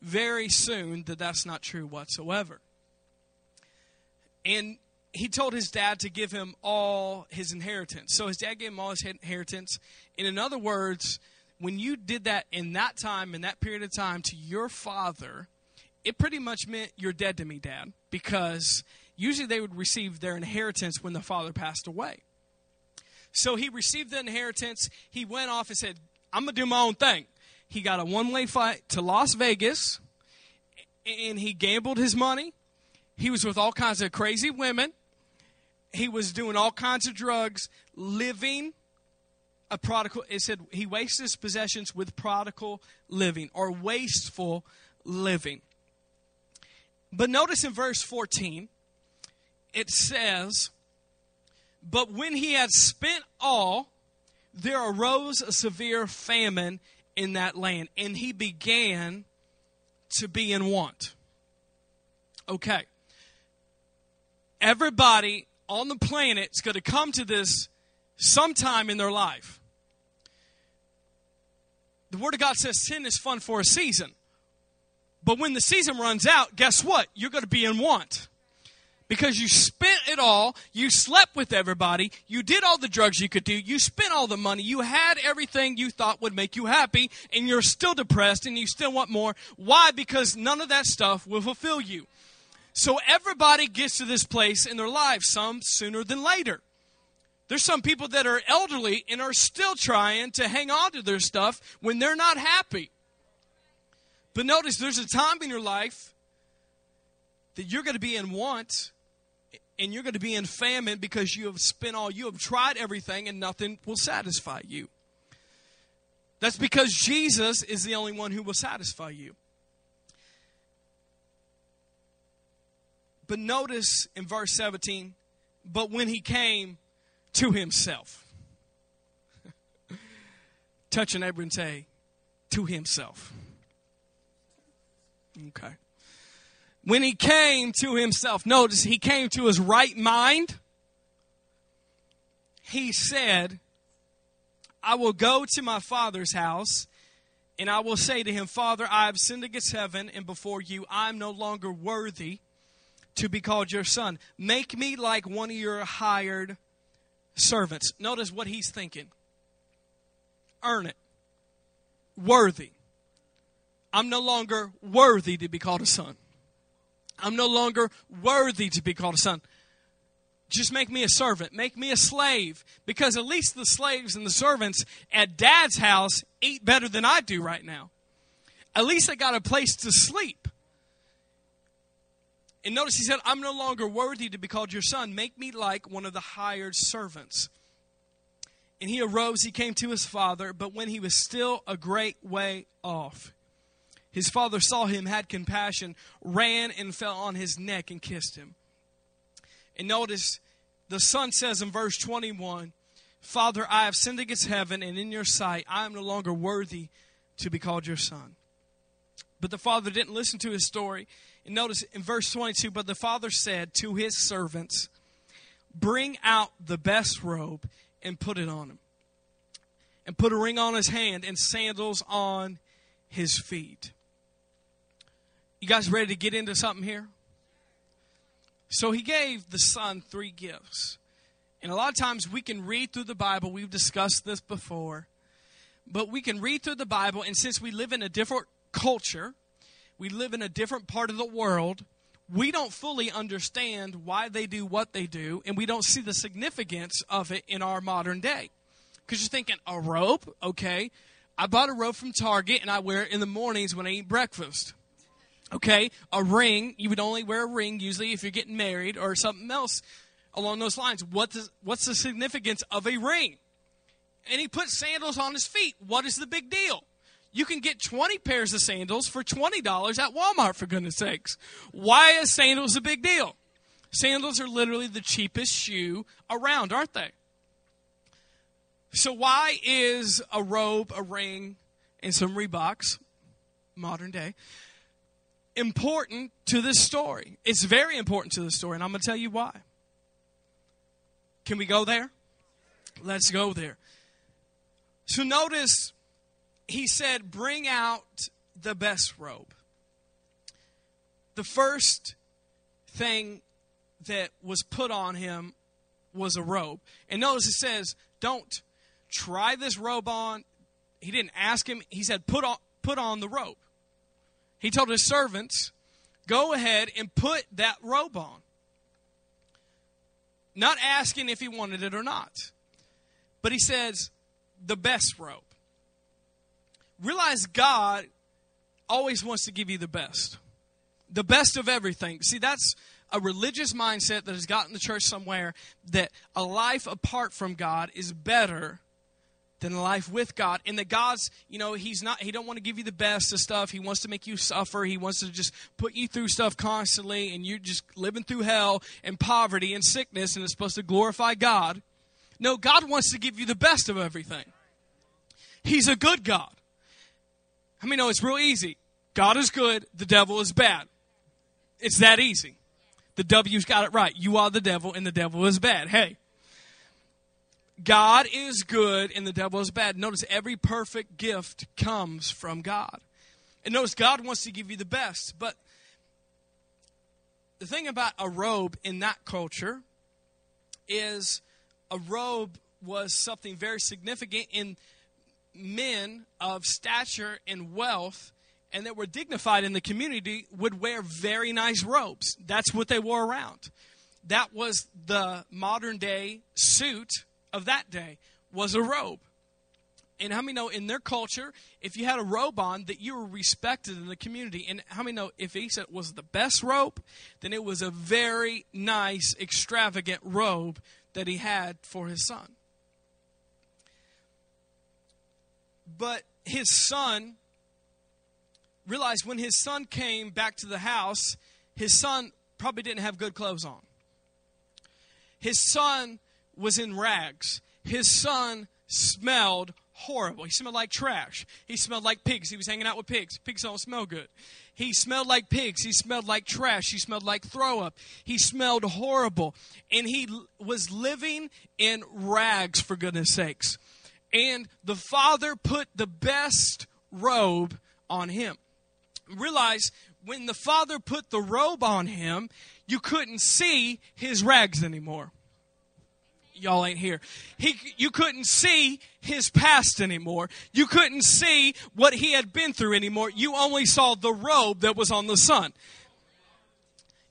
very soon that that's not true whatsoever. And he told his dad to give him all his inheritance. So his dad gave him all his inheritance. And in other words, when you did that in that time, in that period of time, to your father, it pretty much meant you're dead to me, Dad, because usually they would receive their inheritance when the father passed away. So he received the inheritance. He went off and said, I'm going to do my own thing. He got a one-way flight to Las Vegas, and he gambled his money. He was with all kinds of crazy women. He was doing all kinds of drugs, living a prodigal. It said he wasted his possessions with prodigal living or wasteful living. But notice in verse fourteen, it says, but when he had spent all, there arose a severe famine in that land, and he began to be in want. Okay. Everybody on the planet is going to come to this sometime in their life. The Word of God says sin is fun for a season. But when the season runs out, guess what? You're going to be in want. Because you spent it all, you slept with everybody, you did all the drugs you could do, you spent all the money, you had everything you thought would make you happy, and you're still depressed and you still want more. Why? Because none of that stuff will fulfill you. So everybody gets to this place in their lives, some sooner than later. There's some people that are elderly and are still trying to hang on to their stuff when they're not happy. But notice there's a time in your life that you're going to be in want and you're going to be in famine because you have spent all, you have tried everything and nothing will satisfy you. That's because Jesus is the only one who will satisfy you. But notice in verse seventeen, but when he came to himself. Touch your neighbor and say, to himself. Okay. When he came to himself, notice he came to his right mind. He said, I will go to my Father's house, and I will say to him, Father, I have sinned against heaven and before you. I am no longer worthy to be called your son. Make me like one of your hired servants. Notice what he's thinking. Earn it. Worthy. I'm no longer worthy to be called a son. I'm no longer worthy to be called a son. Just make me a servant. Make me a slave. Because at least the slaves and the servants at Dad's house eat better than I do right now. At least they got a place to sleep. And notice he said, I'm no longer worthy to be called your son. Make me like one of the hired servants. And he arose, he came to his father, but when he was still a great way off, his father saw him, had compassion, ran and fell on his neck and kissed him. And notice the son says in verse twenty-one, Father, I have sinned against heaven and in your sight. I am no longer worthy to be called your son. But the father didn't listen to his story. And notice in verse twenty-two, but the father said to his servants, bring out the best robe and put it on him. And put a ring on his hand and sandals on his feet. You guys ready to get into something here? So he gave the son three gifts. And a lot of times we can read through the Bible. We've discussed this before. But we can read through the Bible, and since we live in a different culture, we live in a different part of the world, we don't fully understand why they do what they do, and we don't see the significance of it in our modern day. Because you're thinking, a robe? Okay. I bought a robe from Target, and I wear it in the mornings when I eat breakfast. Okay, a ring, you would only wear a ring usually if you're getting married or something else along those lines. What does, what's the significance of a ring? And he put sandals on his feet. What is the big deal? You can get twenty pairs of sandals for twenty dollars at Walmart, for goodness sakes. Why is sandals a big deal? Sandals are literally the cheapest shoe around, aren't they? So why is a robe, a ring, and some Reeboks, modern day, important to this story? It's very important to this story, and I'm going to tell you why. Can we go there? Let's go there. So notice he said, bring out the best robe. The first thing that was put on him was a robe. And notice it says, don't try this robe on. He didn't ask him. He said, put on, put on the robe. He told his servants, go ahead and put that robe on. Not asking if he wanted it or not. But he says, the best robe. Realize God always wants to give you the best. The best of everything. See, that's a religious mindset that has gotten the church somewhere, that a life apart from God is better than life with God. And that God's, you know, he's not, he don't want to give you the best of stuff. He wants to make you suffer. He wants to just put you through stuff constantly, and you're just living through hell and poverty and sickness, and it's supposed to glorify God. No, God wants to give you the best of everything. He's a good God. I mean, no, it's real easy. God is good. The devil is bad. It's that easy. The W's got it right. You are the devil, and the devil is bad. Hey, God is good, and the devil is bad. Notice every perfect gift comes from God. And notice God wants to give you the best. But the thing about a robe in that culture is a robe was something very significant in men of stature and wealth and that were dignified in the community would wear very nice robes. That's what they wore around. That was the modern day suit of that day was a robe. And how many know in their culture, if you had a robe on, that you were respected in the community? And how many know if he said it was the best robe, then it was a very nice, extravagant robe that he had for his son. But his son realized when his son came back to the house, his son probably didn't have good clothes on. His son was in rags. His son smelled horrible. He smelled like trash. He smelled like pigs. He was hanging out with pigs. Pigs don't smell good. He smelled like pigs. He smelled like trash. He smelled like throw up. He smelled horrible. And he was living in rags, for goodness sakes. And the father put the best robe on him. Realize when the father put the robe on him, you couldn't see his rags anymore. Y'all ain't here. He, you couldn't see his past anymore. You couldn't see what he had been through anymore. You only saw the robe that was on the son.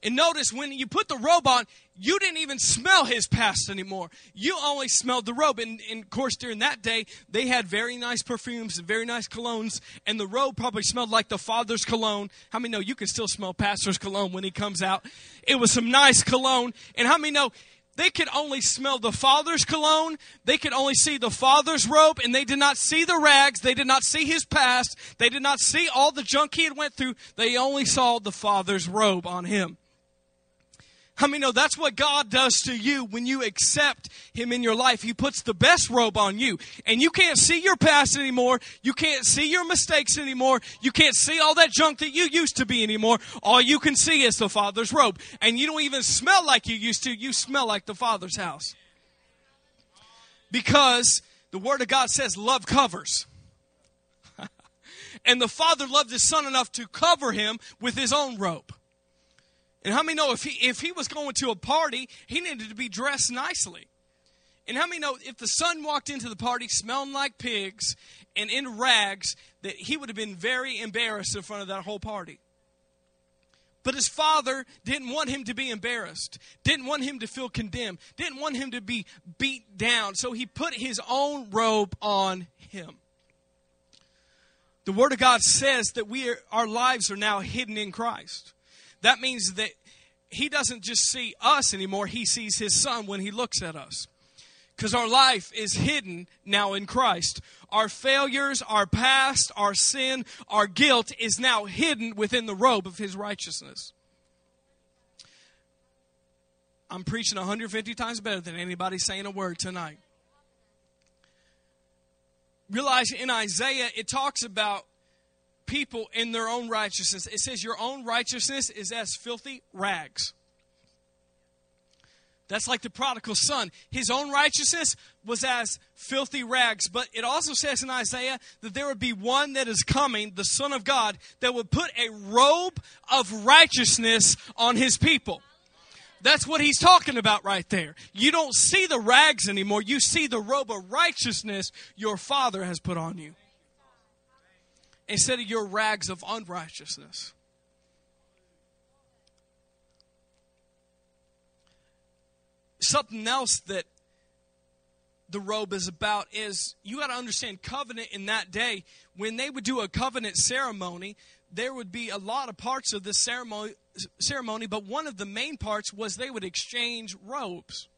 And notice when you put the robe on, you didn't even smell his past anymore. You only smelled the robe. And, and of course, during that day, they had very nice perfumes and very nice colognes. And the robe probably smelled like the father's cologne. How many know you can still smell pastor's cologne when he comes out? It was some nice cologne. And how many know they could only smell the father's cologne. They could only see the father's robe, and they did not see the rags. They did not see his past. They did not see all the junk he had went through. They only saw the father's robe on him. How many know that's what God does to you when you accept him in your life? He puts the best robe on you, and you can't see your past anymore. You can't see your mistakes anymore. You can't see all that junk that you used to be anymore. All you can see is the Father's robe, and you don't even smell like you used to. You smell like the Father's house because the Word of God says love covers. And the Father loved his Son enough to cover him with his own robe. And how many know if he if he was going to a party, he needed to be dressed nicely. And how many know if the son walked into the party smelling like pigs and in rags, that he would have been very embarrassed in front of that whole party. But his father didn't want him to be embarrassed, didn't want him to feel condemned, didn't want him to be beat down. So he put his own robe on him. The Word of God says that we are, our lives are now hidden in Christ. That means that he doesn't just see us anymore. He sees his son when he looks at us. Because our life is hidden now in Christ. Our failures, our past, our sin, our guilt is now hidden within the robe of his righteousness. I'm preaching one hundred fifty times better than anybody saying a word tonight. Realize in Isaiah, it talks about people in their own righteousness. It says your own righteousness is as filthy rags. That's like the prodigal son. His own righteousness was as filthy rags. But it also says in Isaiah that there would be one that is coming, the Son of God, that would put a robe of righteousness on his people. That's what he's talking about right there. You don't see the rags anymore. You see the robe of righteousness your Father has put on you, instead of your rags of unrighteousness. Something else that the robe is about is you got to understand covenant in that day. When they would do a covenant ceremony, there would be a lot of parts of this ceremony, ceremony, but one of the main parts was they would exchange robes,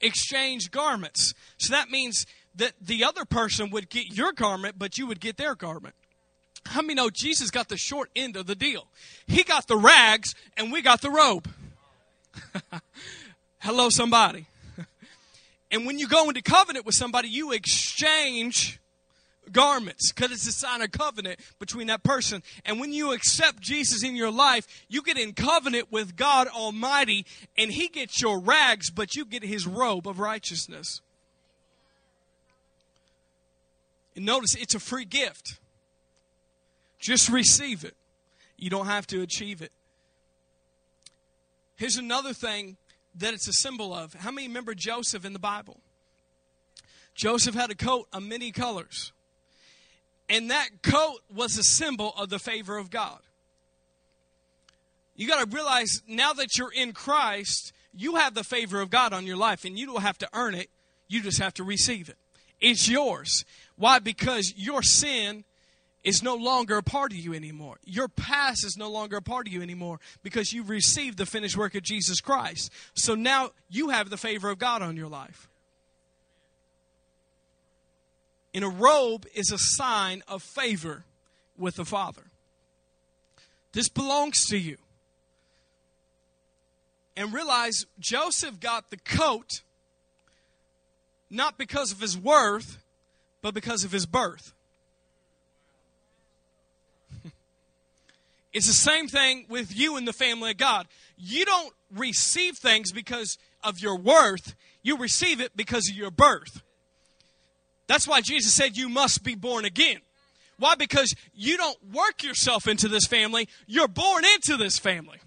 exchange garments. So that means that the other person would get your garment, but you would get their garment. How many know Jesus got the short end of the deal? He got the rags and we got the robe. Hello, somebody. And when you go into covenant with somebody, you exchange garments, because it's a sign of covenant between that person. And when you accept Jesus in your life, you get in covenant with God Almighty, and He gets your rags, but you get His robe of righteousness. And notice, it's a free gift. Just receive it. You don't have to achieve it. Here's another thing that it's a symbol of. How many remember Joseph in the Bible? Joseph had a coat of many colors. And that coat was a symbol of the favor of God. You got to realize now that you're in Christ, you have the favor of God on your life. And you don't have to earn it. You just have to receive it. It's yours. Why? Because your sin is no longer a part of you anymore. Your past is no longer a part of you anymore because you've received the finished work of Jesus Christ. So now you have the favor of God on your life. And a robe is a sign of favor with the Father. This belongs to you. And realize Joseph got the coat not because of his worth, but because of his birth. It's the same thing with you in the family of God. You don't receive things because of your worth. You receive it because of your birth. That's why Jesus said you must be born again. Why? Because you don't work yourself into this family. You're born into this family.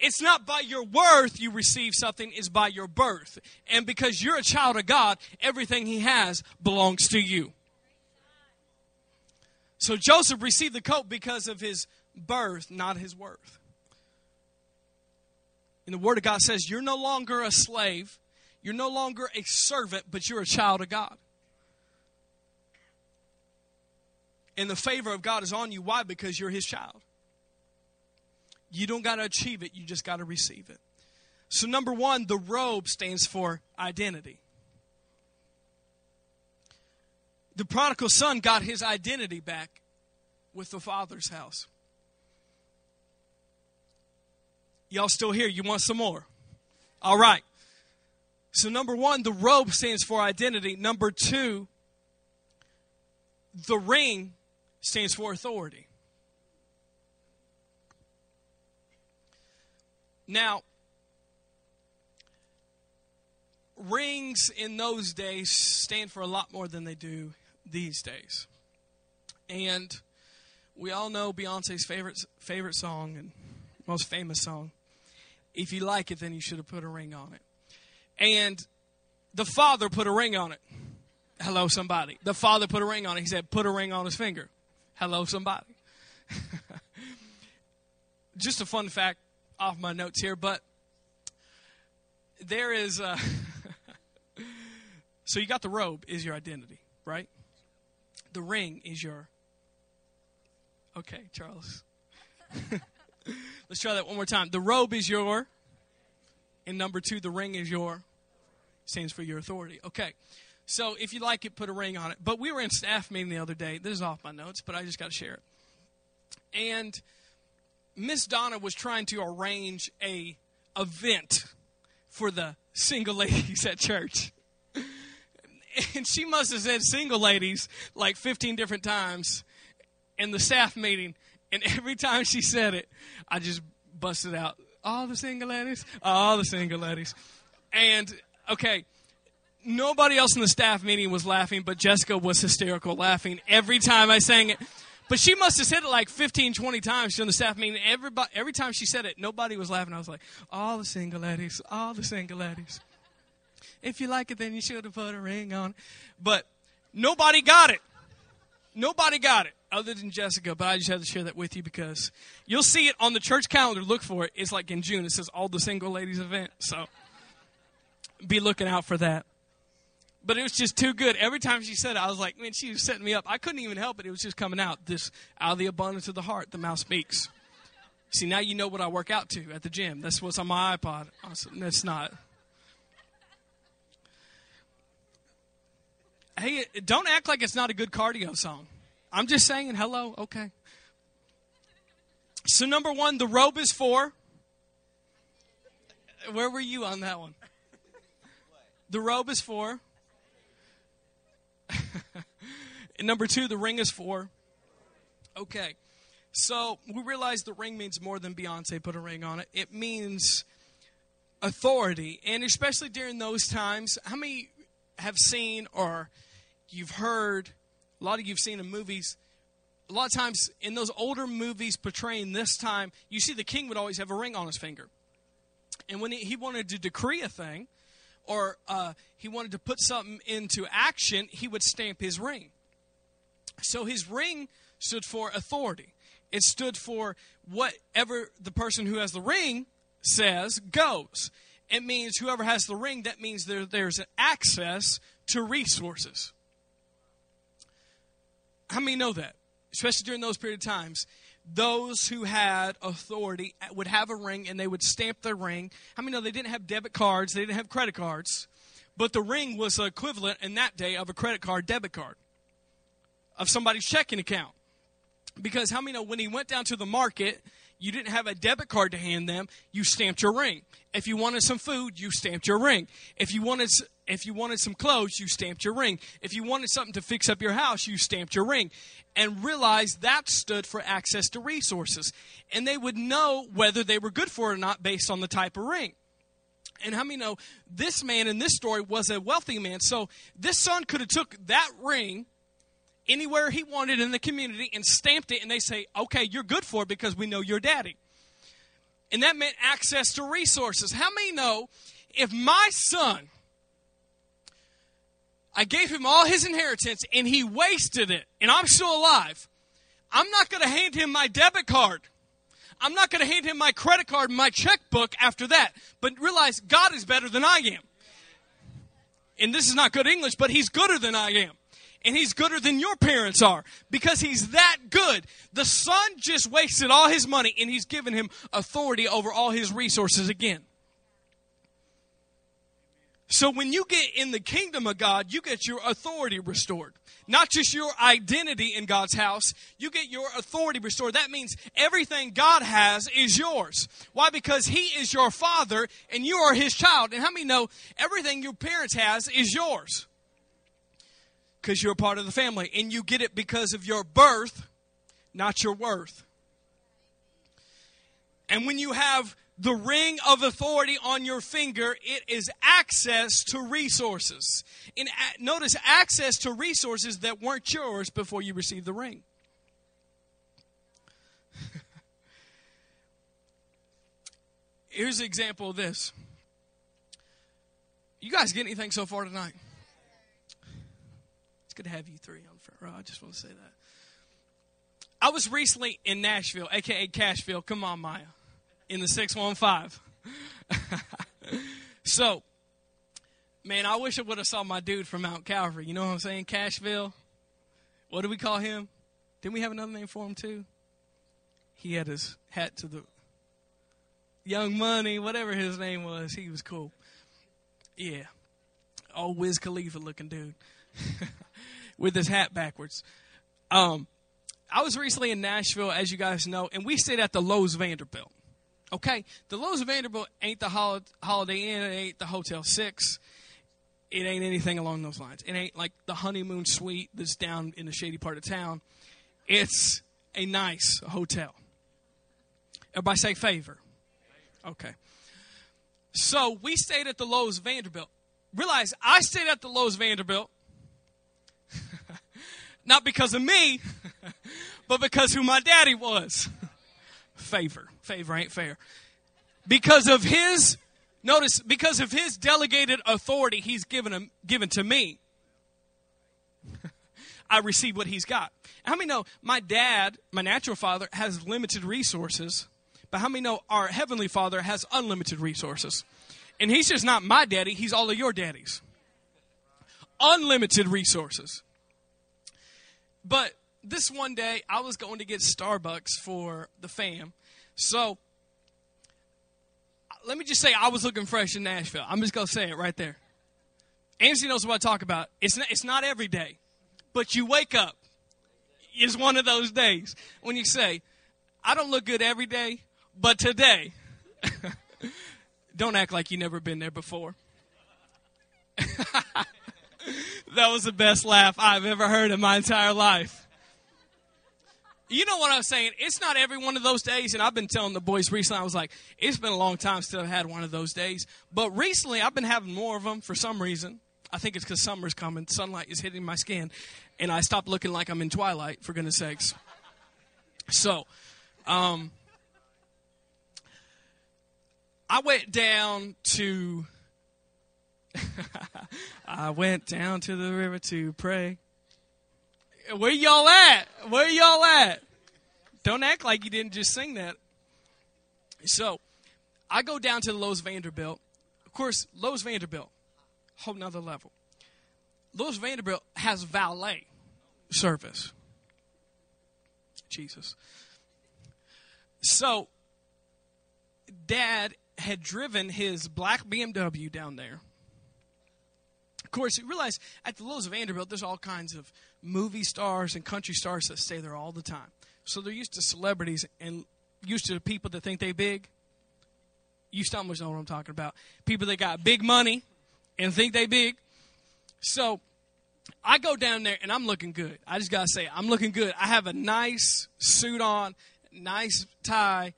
It's not by your worth you receive something. It's by your birth. And because you're a child of God, everything He has belongs to you. So Joseph received the coat because of his birth, not his worth. And the Word of God says you're no longer a slave. You're no longer a servant, but you're a child of God. And the favor of God is on you. Why? Because you're His child. You don't got to achieve it. You just got to receive it. So number one, the robe stands for identity. The prodigal son got his identity back with the Father's house. Y'all still here? You want some more? All right. So number one, the robe stands for identity. Number two, the ring stands for authority. Now, rings in those days stand for a lot more than they do these days. And we all know Beyonce's favorite favorite song and most famous song. If you like it, then you should have put a ring on it. And the Father put a ring on it. Hello, somebody. The Father put a ring on it. He said, put a ring on his finger. Hello, somebody. Just a fun fact off my notes here, but there is a... So you got the robe is your identity, right? The ring is your... Okay, Charles. Let's try that one more time. The robe is your... And number two, the ring is your... Stands for your authority. Okay. So if you like it, put a ring on it. But we were in staff meeting the other day. This is off my notes, but I just got to share it. And Miss Donna was trying to arrange a event for the single ladies at church. And she must have said single ladies like fifteen different times in the staff meeting. And every time she said it, I just busted out, all the single ladies, all the single ladies. And, okay, nobody else in the staff meeting was laughing, but Jessica was hysterical laughing every time I sang it. But she must have said it like fifteen, twenty times during the staff meeting. Everybody, every time she said it, nobody was laughing. I was like, all the single ladies, all the single ladies. If you like it, then you should have put a ring on it. But nobody got it. Nobody got it other than Jessica. But I just had to share that with you because you'll see it on the church calendar. Look for it. It's like in June. It says all the single ladies event. So be looking out for that. But it was just too good. Every time she said it, I was like, man, she was setting me up. I couldn't even help it. It was just coming out. This out of the abundance of the heart, the mouth speaks. See, now you know what I work out to at the gym. That's what's on my iPod. That's not. Hey, don't act like it's not a good cardio song. I'm just saying, hello, okay. So number one, the robe is for. Where were you on that one? The robe is for. And number two, the ring is for. Okay. So we realize the ring means more than Beyonce put a ring on it. It means authority. And especially during those times, how many have seen or you've heard, a lot of you've seen in movies, a lot of times in those older movies portraying this time, you see the king would always have a ring on his finger. And when he, he wanted to decree a thing or uh, he wanted to put something into action, he would stamp his ring. So his ring stood for authority. It stood for whatever the person who has the ring says goes. It means whoever has the ring, that means there, there's access to resources. How many know that? Especially during those period of times, those who had authority would have a ring and they would stamp their ring. How many know they didn't have debit cards? They didn't have credit cards. But the ring was the equivalent in that day of a credit card, debit card, of somebody's checking account. Because how many know when he went down to the market, you didn't have a debit card to hand them. You stamped your ring. If you wanted some food, you stamped your ring. If you wanted if you wanted some clothes, you stamped your ring. If you wanted something to fix up your house, you stamped your ring. And realized that stood for access to resources. And they would know whether they were good for it or not based on the type of ring. And how many know this man in this story was a wealthy man. So this son could have took that ring anywhere he wanted in the community and stamped it, and they say, okay, you're good for it because we know you're daddy. And that meant access to resources. How many know if my son, I gave him all his inheritance and he wasted it and I'm still alive, I'm not going to hand him my debit card. I'm not going to hand him my credit card, my checkbook after that. But realize God is better than I am. And this is not good English, but he's gooder than I am. And he's gooder than your parents are because he's that good. The son just wasted all his money and he's given him authority over all his resources again. So when you get in the kingdom of God, you get your authority restored. Not just your identity in God's house. You get your authority restored. That means everything God has is yours. Why? Because he is your father and you are his child. And how many know everything your parents has is yours? Because you're a part of the family. And you get it because of your birth, not your worth. And when you have the ring of authority on your finger, it is access to resources. And notice access to resources that weren't yours before you received the ring. Here's an example of this. You guys get anything so far tonight? Good to have you three on the front row. I just want to say that. I was recently in Nashville, a k a. Cashville. Come on, Maya. In the six one five. So, man, I wish I would have saw my dude from Mount Calvary. You know what I'm saying? Cashville. What do we call him? Didn't we have another name for him, too? He had his hat to the Young Money, whatever his name was. He was cool. Yeah. Old Wiz Khalifa looking dude. With his hat backwards. Um, I was recently in Nashville, as you guys know, and we stayed at the Lowe's Vanderbilt. Okay? The Lowe's Vanderbilt ain't the hol- Holiday Inn. It ain't the Hotel six. It ain't anything along those lines. It ain't like the honeymoon suite that's down in the shady part of town. It's a nice hotel. Everybody say favor. Okay. So we stayed at the Lowe's Vanderbilt. Realize I stayed at the Lowe's Vanderbilt. Not because of me, but because who my daddy was. Favor. Favor ain't fair. Because of his, notice, because of his delegated authority he's given, him, given to me, I receive what he's got. How many know my dad, my natural father, has limited resources, but how many know our heavenly father has unlimited resources? And he's just not my daddy, he's all of your daddies. Unlimited resources. But this one day, I was going to get Starbucks for the fam. So, let me just say, I was looking fresh in Nashville. I'm just going to say it right there. Angie knows what I talk about. It's not, it's not every day. But you wake up. It's one of those days when you say, I don't look good every day, but today. Don't act like you've never been there before. That was the best laugh I've ever heard in my entire life. You know what I'm saying? It's not every one of those days, and I've been telling the boys recently, I was like, it's been a long time since I've had one of those days. But recently, I've been having more of them for some reason. I think it's because summer's coming, sunlight is hitting my skin, and I stopped looking like I'm in Twilight, for goodness sakes. So, um, I went down to, I went down to the river to pray. Where y'all at? Where y'all at? Don't act like you didn't just sing that. So, I go down to the Lowe's Vanderbilt. Of course, Lowe's Vanderbilt, whole nother level. Lowe's Vanderbilt has valet service. Jesus. So, Dad had driven his black B M W down there. Of course, you realize at the Lowe's Vanderbilt, there's all kinds of movie stars and country stars that stay there all the time. So they're used to celebrities and used to people that think they big. You almost know what I'm talking about. People that got big money and think they big. So I go down there, and I'm looking good. I just got to say, I'm looking good. I have a nice suit on, nice tie.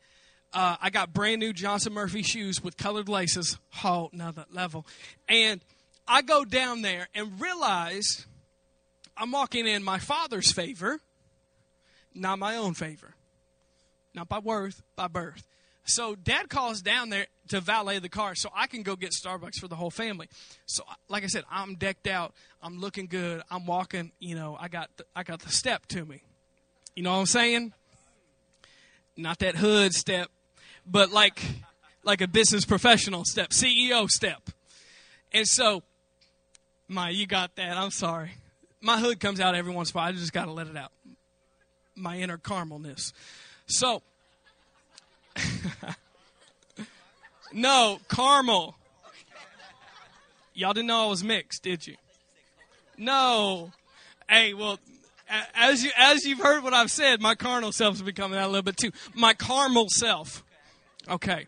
Uh, I got brand-new Johnson Murphy shoes with colored laces. Whole nother level. And I go down there and realize I'm walking in my Father's favor, not my own favor. Not by worth, by birth. So Dad calls down there to valet the car so I can go get Starbucks for the whole family. So like I said, I'm decked out. I'm looking good. I'm walking. You know, I got the, I got the step to me. You know what I'm saying? Not that hood step, but like like a business professional step, C E O step. And so, my, you got that. I'm sorry. My hood comes out every once in a while. I just got to let it out. My inner caramel-ness. So, no, caramel. Y'all didn't know I was mixed, did you? No. Hey, well, as, you, as you've heard what I've said, my carnal self's been coming out a little bit too. My caramel self. Okay.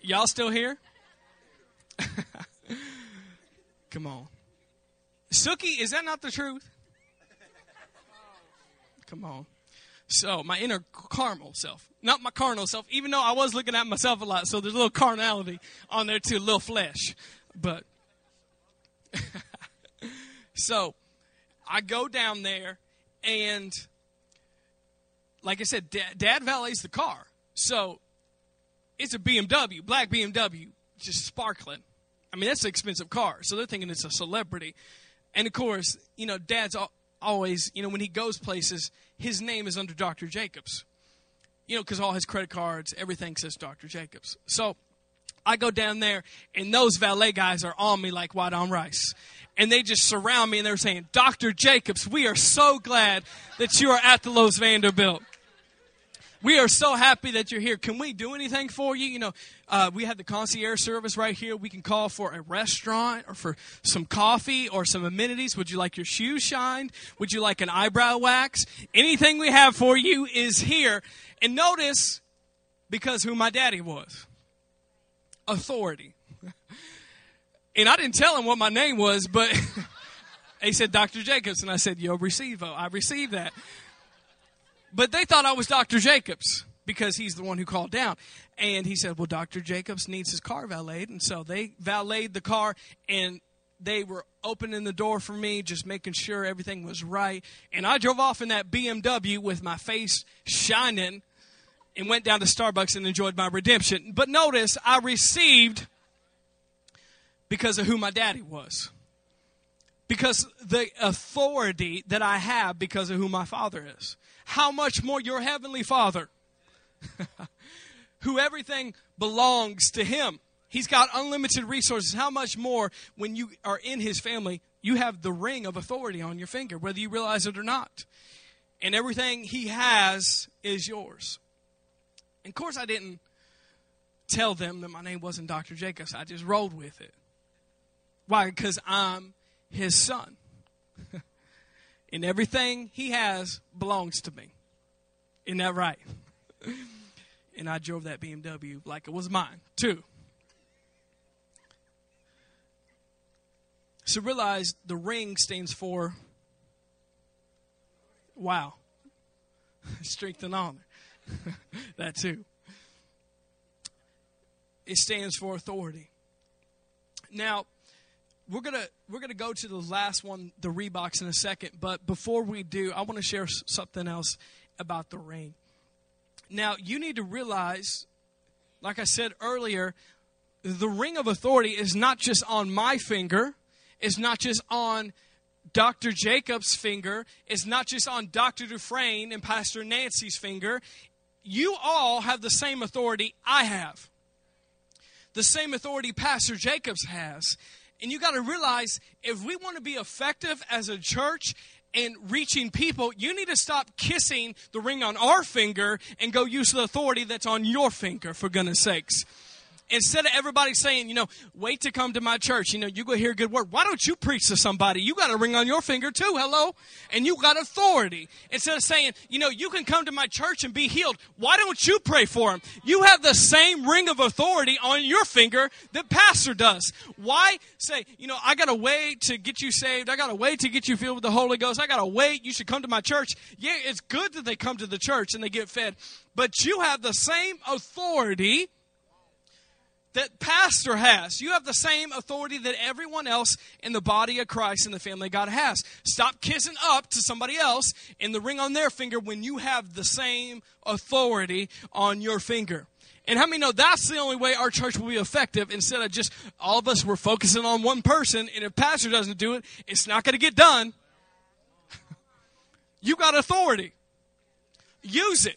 Y'all still here? Come on. Sookie, is that not the truth? Come on. So, my inner caramel self. Not my carnal self, even though I was looking at myself a lot, so there's a little carnality on there too, a little flesh. But, so, I go down there, and, like I said, Dad, Dad valets the car. So, it's a B M W, black B M W, just sparkling. I mean, that's an expensive car, so they're thinking it's a celebrity. And, of course, you know, Dad's always, you know, when he goes places, his name is under Doctor Jacobs. You know, because all his credit cards, everything says Doctor Jacobs. So I go down there, and those valet guys are on me like white on rice. And they just surround me, and they're saying, Doctor Jacobs, we are so glad that you are at the Lowe's Vanderbilt. We are so happy that you're here. Can we do anything for you? You know, uh, we have the concierge service right here. We can call for a restaurant or for some coffee or some amenities. Would you like your shoes shined? Would you like an eyebrow wax? Anything we have for you is here. And notice, because who my daddy was. Authority. And I didn't tell him what my name was, but he said, Doctor Jacobs. And I said, yo, recibo. I received that. But they thought I was Doctor Jacobs because he's the one who called down. And he said, well, Doctor Jacobs needs his car valeted. And so they valeted the car, and they were opening the door for me, just making sure everything was right. And I drove off in that B M W with my face shining and went down to Starbucks and enjoyed my redemption. But notice, I received because of who my daddy was, because the authority that I have because of who my father is. How much more your heavenly Father, who everything belongs to him. He's got unlimited resources. How much more when you are in his family, you have the ring of authority on your finger, whether you realize it or not. And everything he has is yours. And of course, I didn't tell them that my name wasn't Doctor Jacobs. I just rolled with it. Why? Because I'm his son. And everything he has belongs to me. Isn't that right? And I drove that B M W like it was mine, too. So realize the ring stands for, wow, strength and honor. That too. It stands for authority. Now, we're gonna we're gonna go to the last one, the Reeboks, in a second. But before we do, I want to share something else about the ring. Now, you need to realize, like I said earlier, the ring of authority is not just on my finger. It's not just on Doctor Jacob's finger. It's not just on Doctor Dufresne and Pastor Nancy's finger. You all have the same authority I have, the same authority Pastor Jacobs has. And you got to realize, if we want to be effective as a church and reaching people, you need to stop kissing the ring on our finger and go use the authority that's on your finger, for goodness sakes. Instead of everybody saying, you know, wait to come to my church, you know, you go hear a good word. Why don't you preach to somebody? You got a ring on your finger too, hello? And you got authority. Instead of saying, you know, you can come to my church and be healed. Why don't you pray for them? You have the same ring of authority on your finger that pastor does. Why say, you know, I got a way to get you saved. I got a way to get you filled with the Holy Ghost. I got a way. You should come to my church. Yeah, it's good that they come to the church and they get fed. But you have the same authority that pastor has. You have the same authority that everyone else in the body of Christ and the family of God has. Stop kissing up to somebody else and the ring on their finger when you have the same authority on your finger. And how many know that's the only way our church will be effective? Instead of just all of us, we're focusing on one person, and if pastor doesn't do it, it's not going to get done. You got authority. Use it.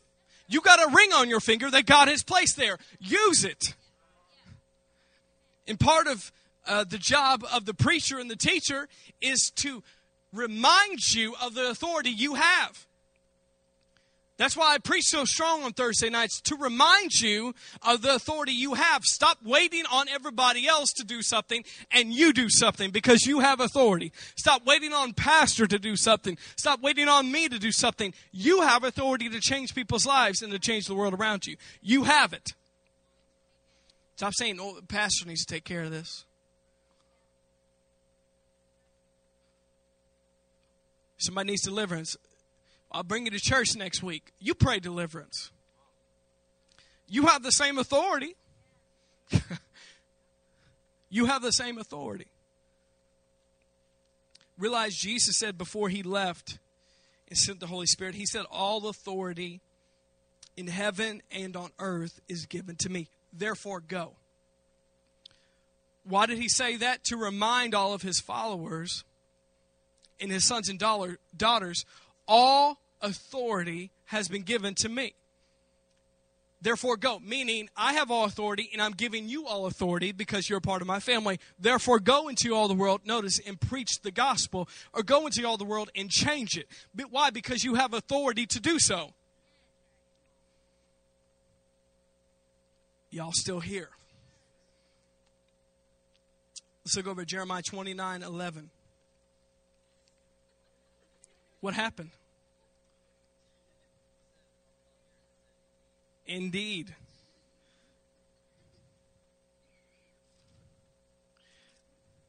You got a ring on your finger that God has placed there. Use it. And part of uh, the job of the preacher and the teacher is to remind you of the authority you have. That's why I preach so strong on Thursday nights, to remind you of the authority you have. Stop waiting on everybody else to do something, and you do something because you have authority. Stop waiting on pastor to do something. Stop waiting on me to do something. You have authority to change people's lives and to change the world around you. You have it. Stop saying, oh, the pastor needs to take care of this. Somebody needs deliverance. I'll bring you to church next week. You pray deliverance. You have the same authority. You have the same authority. Realize Jesus said before he left and sent the Holy Spirit, he said, all authority in heaven and on earth is given to me. Therefore, go. Why did he say that? To remind all of his followers and his sons and daughters, all authority has been given to me. Therefore, go. Meaning, I have all authority, and I'm giving you all authority because you're a part of my family. Therefore, go into all the world, notice, and preach the gospel, or go into all the world and change it. But why? Because you have authority to do so. Y'all still here? Let's look over Jeremiah twenty-nine eleven. What happened? Indeed.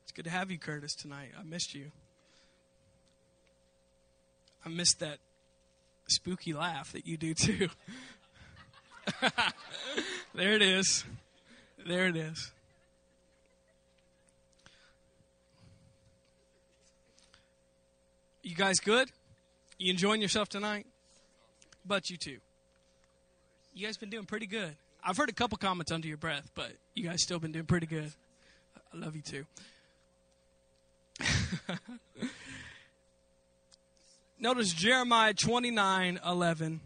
It's good to have you, Curtis, tonight. I missed you. I missed that spooky laugh that you do, too. There it is. There it is. You guys good? You enjoying yourself tonight? But you too. You guys been doing pretty good. I've heard a couple comments under your breath, but you guys still been doing pretty good. I love you too. Notice Jeremiah twenty-nine eleven.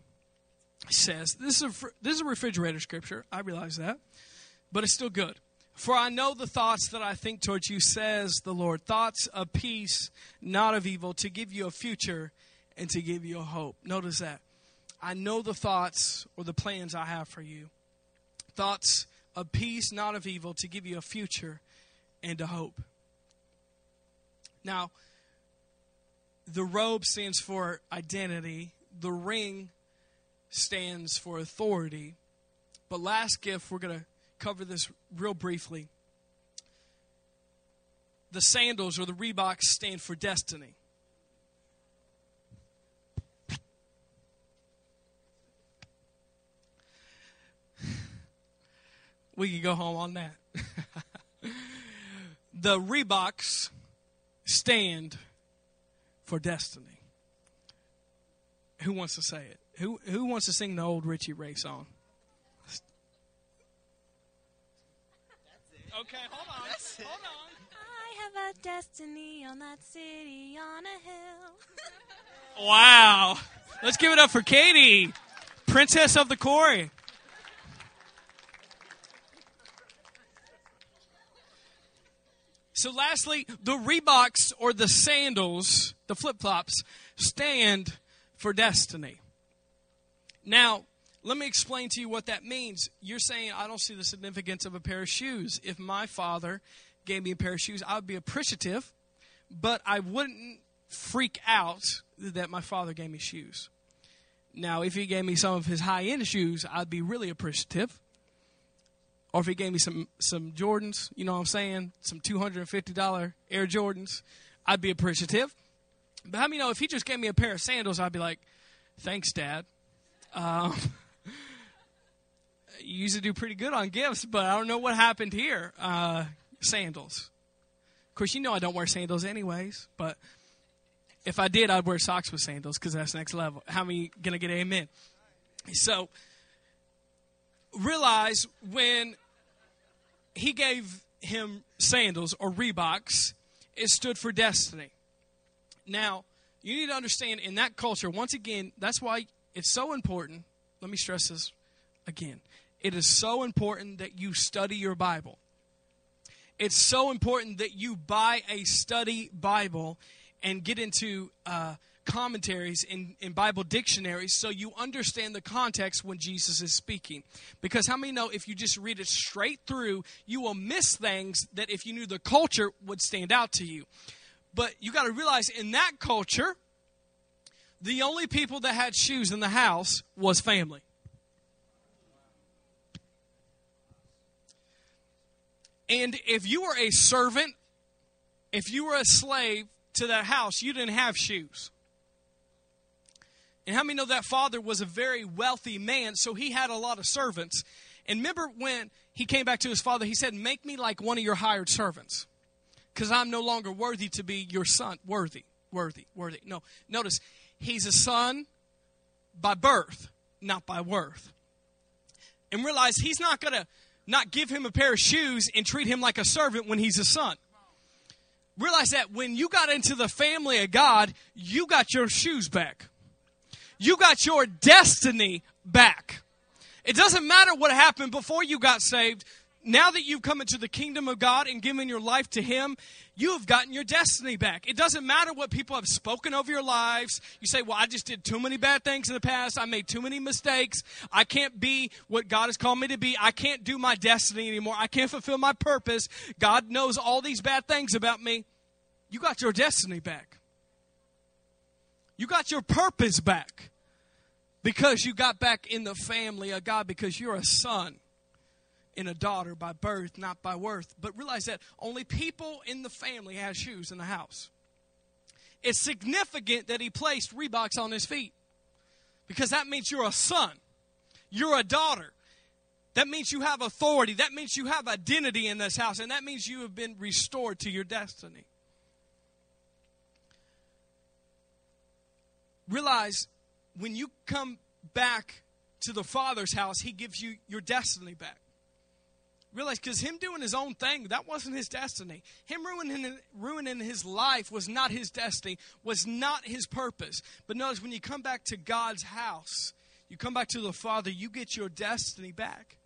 Says, this is, a, this is a refrigerator scripture, I realize that, but it's still good. For I know the thoughts that I think towards you, says the Lord, thoughts of peace, not of evil, to give you a future and to give you a hope. Notice that. I know the thoughts or the plans I have for you. Thoughts of peace, not of evil, to give you a future and a hope. Now, the robe stands for identity. The ring stands for authority. But last gift, we're going to cover this real briefly. the sandals or the Reeboks stand for destiny. We can go home on that. The Reeboks stand for destiny. Who wants to say it? Who who wants to sing the old Richie Ray song? That's it. Okay, hold on. That's hold it. on. I have a destiny on that city on a hill. Wow. Let's give it up for Katie, Princess of the Quarry. So lastly, the Reeboks or the sandals, the flip-flops, stand for destiny. Now, let me explain to you what that means. You're saying, I don't see the significance of a pair of shoes. If my father gave me a pair of shoes, I would be appreciative, but I wouldn't freak out that my father gave me shoes. Now, if he gave me some of his high-end shoes, I'd be really appreciative. Or if he gave me some, some Jordans, you know what I'm saying, some two hundred fifty dollars Air Jordans, I'd be appreciative. But how many know if he just gave me a pair of sandals, I'd be like, thanks, Dad. Um, you used to do pretty good on gifts, but I don't know what happened here. Uh, sandals. Of course, you know I don't wear sandals anyways, but if I did, I'd wear socks with sandals because that's next level. How many going to get an amen? So realize when he gave him sandals or Reeboks, it stood for destiny. Now, you need to understand in that culture, once again, that's why it's so important. Let me stress this again. It is so important that you study your Bible. It's so important that you buy a study Bible and get into uh, commentaries in, in Bible dictionaries so you understand the context when Jesus is speaking. Because how many know if you just read it straight through, you will miss things that if you knew the culture would stand out to you. But you got to realize in that culture, the only people that had shoes in the house was family. And if you were a servant, if you were a slave to that house, you didn't have shoes. And how many know that father was a very wealthy man, so he had a lot of servants. And remember when he came back to his father, he said, make me like one of your hired servants. Because I'm no longer worthy to be your son. Worthy, worthy, worthy. No, notice, he's a son by birth, not by worth. And realize he's not going to not give him a pair of shoes and treat him like a servant when he's a son. Realize that when you got into the family of God, you got your shoes back. You got your destiny back. It doesn't matter what happened before you got saved. Now that you've come into the kingdom of God and given your life to him, you have gotten your destiny back. It doesn't matter what people have spoken over your lives. You say, well, I just did too many bad things in the past. I made too many mistakes. I can't be what God has called me to be. I can't do my destiny anymore. I can't fulfill my purpose. God knows all these bad things about me. You got your destiny back. You got your purpose back because you got back in the family of God because you're a son. In a daughter by birth, not by worth. But realize that only people in the family had shoes in the house. It's significant that he placed Reeboks on his feet because that means you're a son. You're a daughter. That means you have authority. That means you have identity in this house. And that means you have been restored to your destiny. Realize when you come back to the Father's house, he gives you your destiny back. Realize, because him doing his own thing, that wasn't his destiny. Him ruining, ruining his life was not his destiny, was not his purpose. But notice, when you come back to God's house, you come back to the Father, you get your destiny back.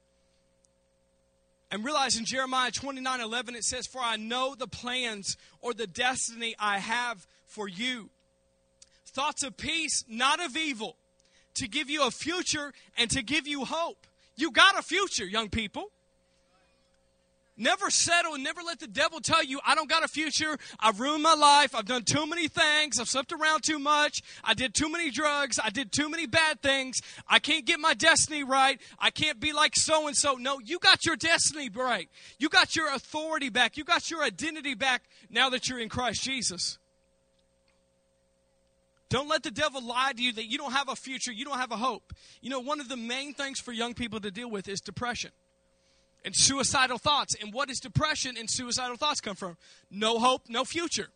And realize in Jeremiah twenty-nine eleven, it says, for I know the plans or the destiny I have for you. Thoughts of peace, not of evil. To give you a future and to give you hope. You got a future, young people. Never settle and never let the devil tell you, I don't got a future, I've ruined my life, I've done too many things, I've slept around too much, I did too many drugs, I did too many bad things, I can't get my destiny right, I can't be like so-and-so. No, you got your destiny right. You got your authority back. You got your identity back now that you're in Christ Jesus. Don't let the devil lie to you that you don't have a future, you don't have a hope. You know, one of the main things for young people to deal with is depression. And suicidal thoughts. And what is depression and suicidal thoughts come from? No hope, no future.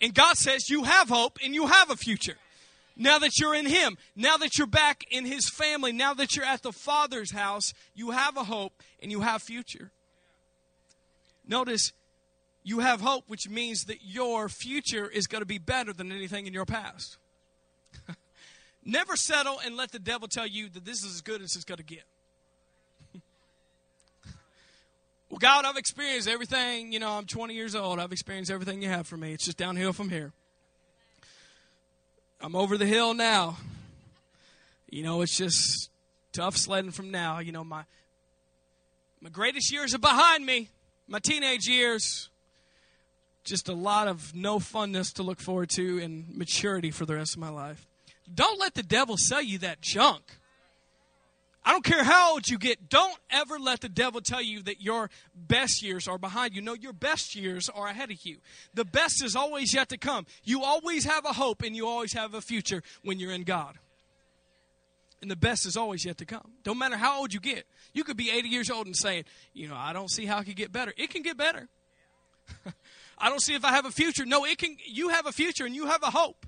And God says you have hope and you have a future. Now that you're in Him, now that you're back in His family, now that you're at the Father's house, you have a hope and you have future. Notice you have hope, which means that your future is going to be better than anything in your past. Never settle and let the devil tell you that this is as good as it's going to get. Well, God, I've experienced everything. You know, I'm twenty years old. I've experienced everything you have for me. It's just downhill from here. I'm over the hill now. You know, it's just tough sledding from now. You know, my my greatest years are behind me, my teenage years. Just a lot of no funness to look forward to and maturity for the rest of my life. Don't let the devil sell you that junk. I don't care how old you get. Don't ever let the devil tell you that your best years are behind you. No, your best years are ahead of you. The best is always yet to come. You always have a hope and you always have a future when you're in God. And the best is always yet to come. Don't matter how old you get. You could be eighty years old and saying, you know, I don't see how it could get better. It can get better. I don't see if I have a future. No, it can. You have a future and you have a hope.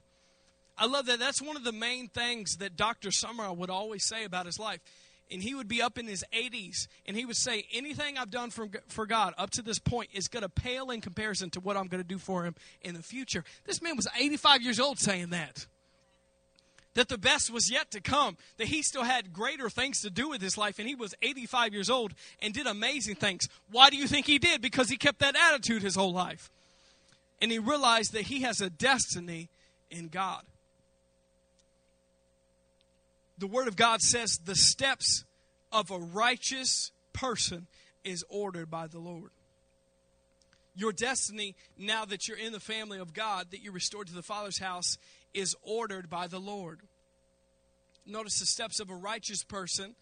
I love that. That's one of the main things that Doctor Summerall would always say about his life. And he would be up in his eighties, and he would say, anything I've done for, for God up to this point is going to pale in comparison to what I'm going to do for Him in the future. This man was eighty-five years old saying that, that the best was yet to come, that he still had greater things to do with his life, and he was eighty-five years old and did amazing things. Why do you think he did? Because he kept that attitude his whole life. And he realized that he has a destiny in God. The Word of God says the steps of a righteous person is ordered by the Lord. Your destiny, now that you're in the family of God, that you're restored to the Father's house, is ordered by the Lord. Notice the steps of a righteous person,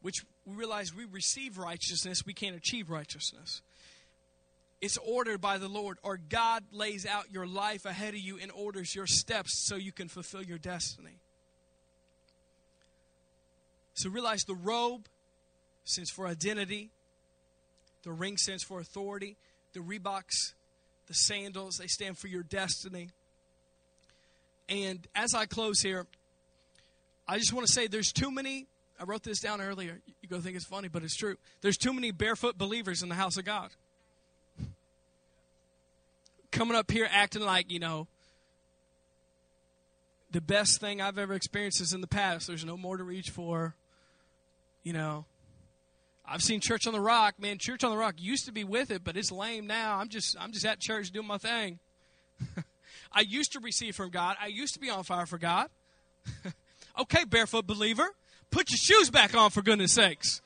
which we realize we receive righteousness, we can't achieve righteousness. It's ordered by the Lord, or God lays out your life ahead of you and orders your steps so you can fulfill your destiny. So realize the robe stands for identity, the ring stands for authority, the Reeboks, the sandals, they stand for your destiny. And as I close here, I just want to say there's too many, I wrote this down earlier, you go think it's funny, but it's true. There's too many barefoot believers in the house of God. Coming up here acting like, you know, the best thing I've ever experienced is in the past. There's no more to reach for. You know, I've seen Church on the Rock. Man, Church on the Rock used to be with it, but it's lame now. I'm just I'm just at church doing my thing. I used to receive from God. I used to be on fire for God. Okay, barefoot believer, put your shoes back on for goodness sakes.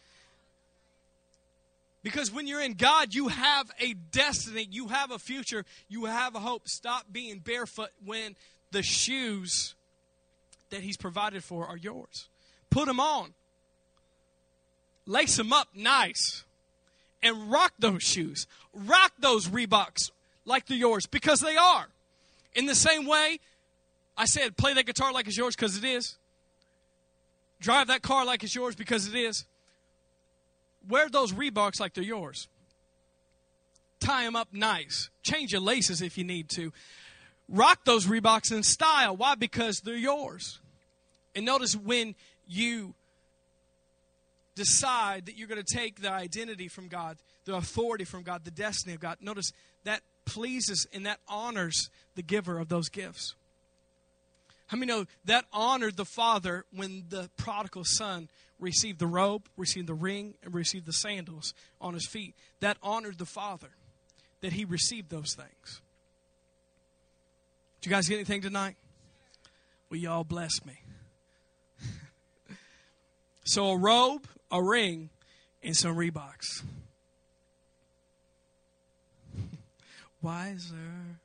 Because when you're in God, you have a destiny. You have a future. You have a hope. Stop being barefoot when the shoes that He's provided for are yours. Put them on. Lace them up nice. And rock those shoes. Rock those Reeboks like they're yours because they are. In the same way, I said play that guitar like it's yours because it is. Drive that car like it's yours because it is. Wear those Reeboks like they're yours. Tie them up nice. Change your laces if you need to. Rock those Reeboks in style. Why? Because they're yours. And notice when you decide that you're going to take the identity from God, the authority from God, the destiny of God, notice that pleases and that honors the giver of those gifts. How many know that honored the Father when the prodigal son received the robe, received the ring, and received the sandals on his feet? That honored the Father that he received those things. Did you guys get anything tonight? Well, y'all bless me. So a robe, a ring, and some Reeboks. wiser.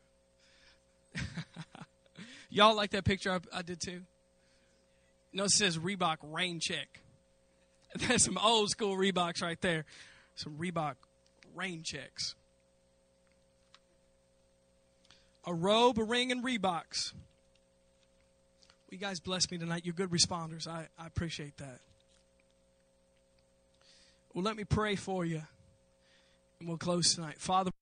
Y'all like that picture I, I did too? No, it says Reebok rain check. That's some old school Reeboks right there. Some Reebok rain checks. A robe, a ring, and Reeboks. Well, you guys blessed me tonight. You're good responders. I, I appreciate that. Well, let me pray for you, and we'll close tonight. Father.